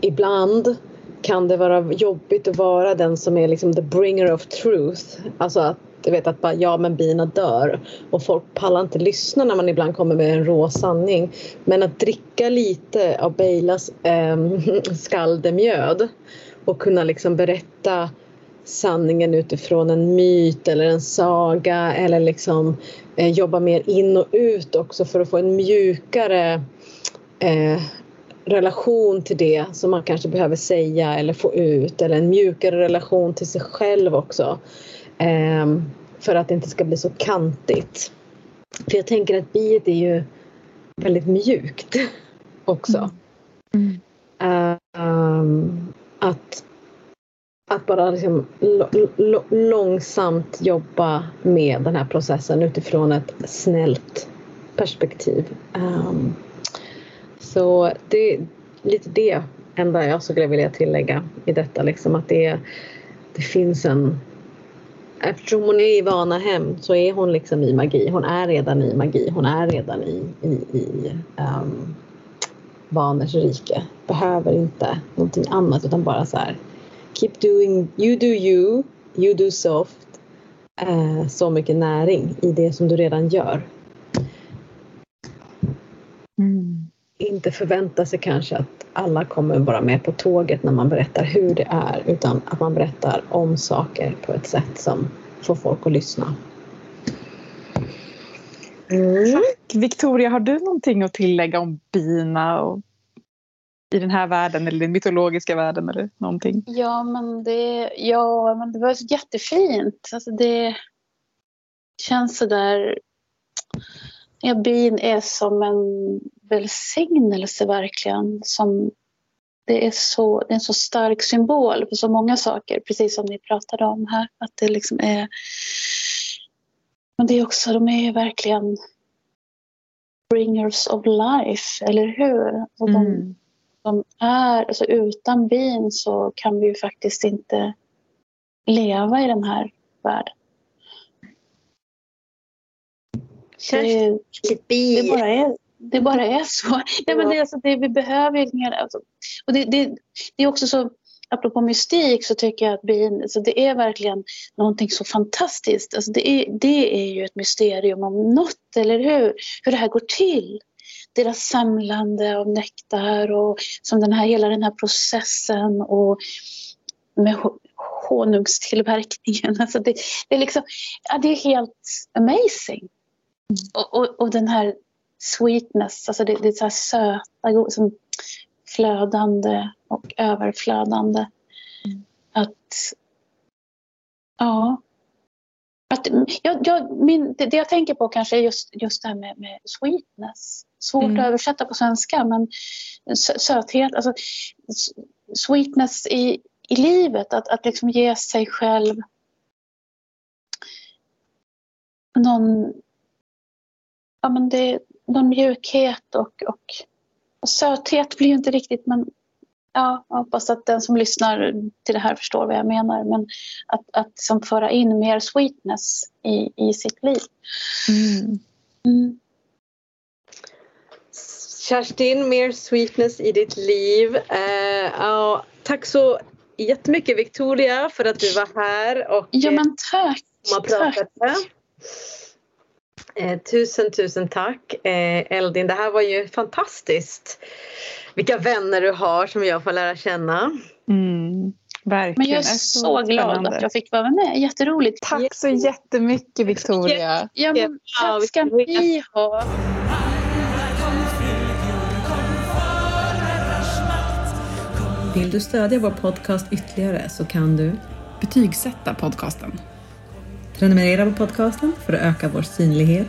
ibland kan det vara jobbigt att vara den som är liksom the bringer of truth, alltså att du vet att bara, ja men bina dör och folk pallar inte lyssna när man ibland kommer med en rå sanning, men att dricka lite av Beilas um, skaldemjöd och kunna liksom berätta sanningen utifrån en myt eller en saga. Eller liksom eh, jobba mer in och ut också för att få en mjukare eh, relation till det som man kanske behöver säga eller få ut, eller en mjukare relation till sig själv också, eh, för att det inte ska bli så kantigt. För jag tänker att biet är ju väldigt mjukt också. Mm. Mm. Um, att, att bara liksom l- l- långsamt jobba med den här processen utifrån ett snällt perspektiv. Um, så det är lite det enda jag skulle vilja tillägga i detta. Liksom, att det, det finns en... Eftersom hon är i Vanahem så är hon liksom i magi. Hon är redan i magi. Hon är redan i, i, i um, vaners rike. Behöver inte någonting annat, utan bara så här. Keep doing, you do you, you do soft. Uh, så mycket näring i det som du redan gör. Mm. Inte förvänta sig kanske att alla kommer vara med på tåget när man berättar hur det är, utan att man berättar om saker på ett sätt som får folk att lyssna. Mm. Tack. Victoria, har du någonting att tillägga om bina och i den här världen eller den mytologiska världen eller någonting? Ja, men det, ja, men det var jättefint. Alltså det känns så där. Ja, bin är som en välsignelse verkligen. Som, det, är så, det är en så stark symbol på så många saker. Precis som ni pratade om här. Att det liksom är, men det är också, de är ju verkligen bringers of life, eller hur? Och de, mm. de är, alltså utan bin så kan vi ju faktiskt inte leva i den här världen. Det, det, bara är, det bara är så. Nej, men det, alltså, det, vi behöver mer. Alltså, och det, det, det är också så, apropå mystik, så tycker jag att bin, alltså, det är verkligen någonting så fantastiskt. Alltså, det, är, det är ju ett mysterium om något, eller hur? Hur det här går till. Deras samlande av nektar och som den här, hela den här processen och med honungstillverkningen. Alltså, det, det, är liksom, ja, det är helt amazing. Mm. Och, och, och den här sweetness, alltså det, det är så här söta, som flödande och överflödande. Mm. Att, ja, att, jag, jag, min, det, det jag tänker på kanske är just, just det här med, med sweetness. Svårt mm. att översätta på svenska, men sö, söthet, alltså sweetness i, i livet, att, att liksom ge sig själv någon... Ja, men det är någon mjukhet och, och, och söthet blir ju inte riktigt, men ja, jag hoppas att den som lyssnar till det här förstår vad jag menar. Men att, att som föra in mer sweetness i, i sitt liv. Mm. Mm. Kerstin, mer sweetness i ditt liv. Eh, ja, tack så jättemycket Victoria för att du var här. Och, ja, men tack. Man pratade. Tack. Eh, tusen, tusen tack eh, Eldin, det här var ju fantastiskt. Vilka vänner du har som jag får lära känna. Mm, verkligen. Men jag är så, så glad att jag fick vara med, jätteroligt. Tack Jätte- så jättemycket Victoria. Ja, men tack ska ni ha. Vill du stödja vår podcast ytterligare så kan du betygsätta podcasten. Prenumerera på podcasten för att öka vår synlighet.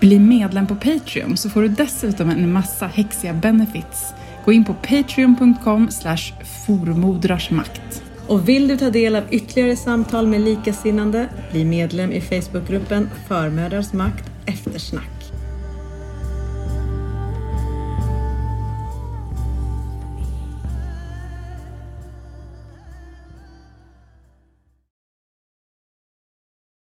Bli medlem på Patreon så får du dessutom en massa häxiga benefits. Gå in på patreon.com slash formodrarsmakt. Och vill du ta del av ytterligare samtal med likasinnande, bli medlem i Facebookgruppen Förmödrars makt eftersnack.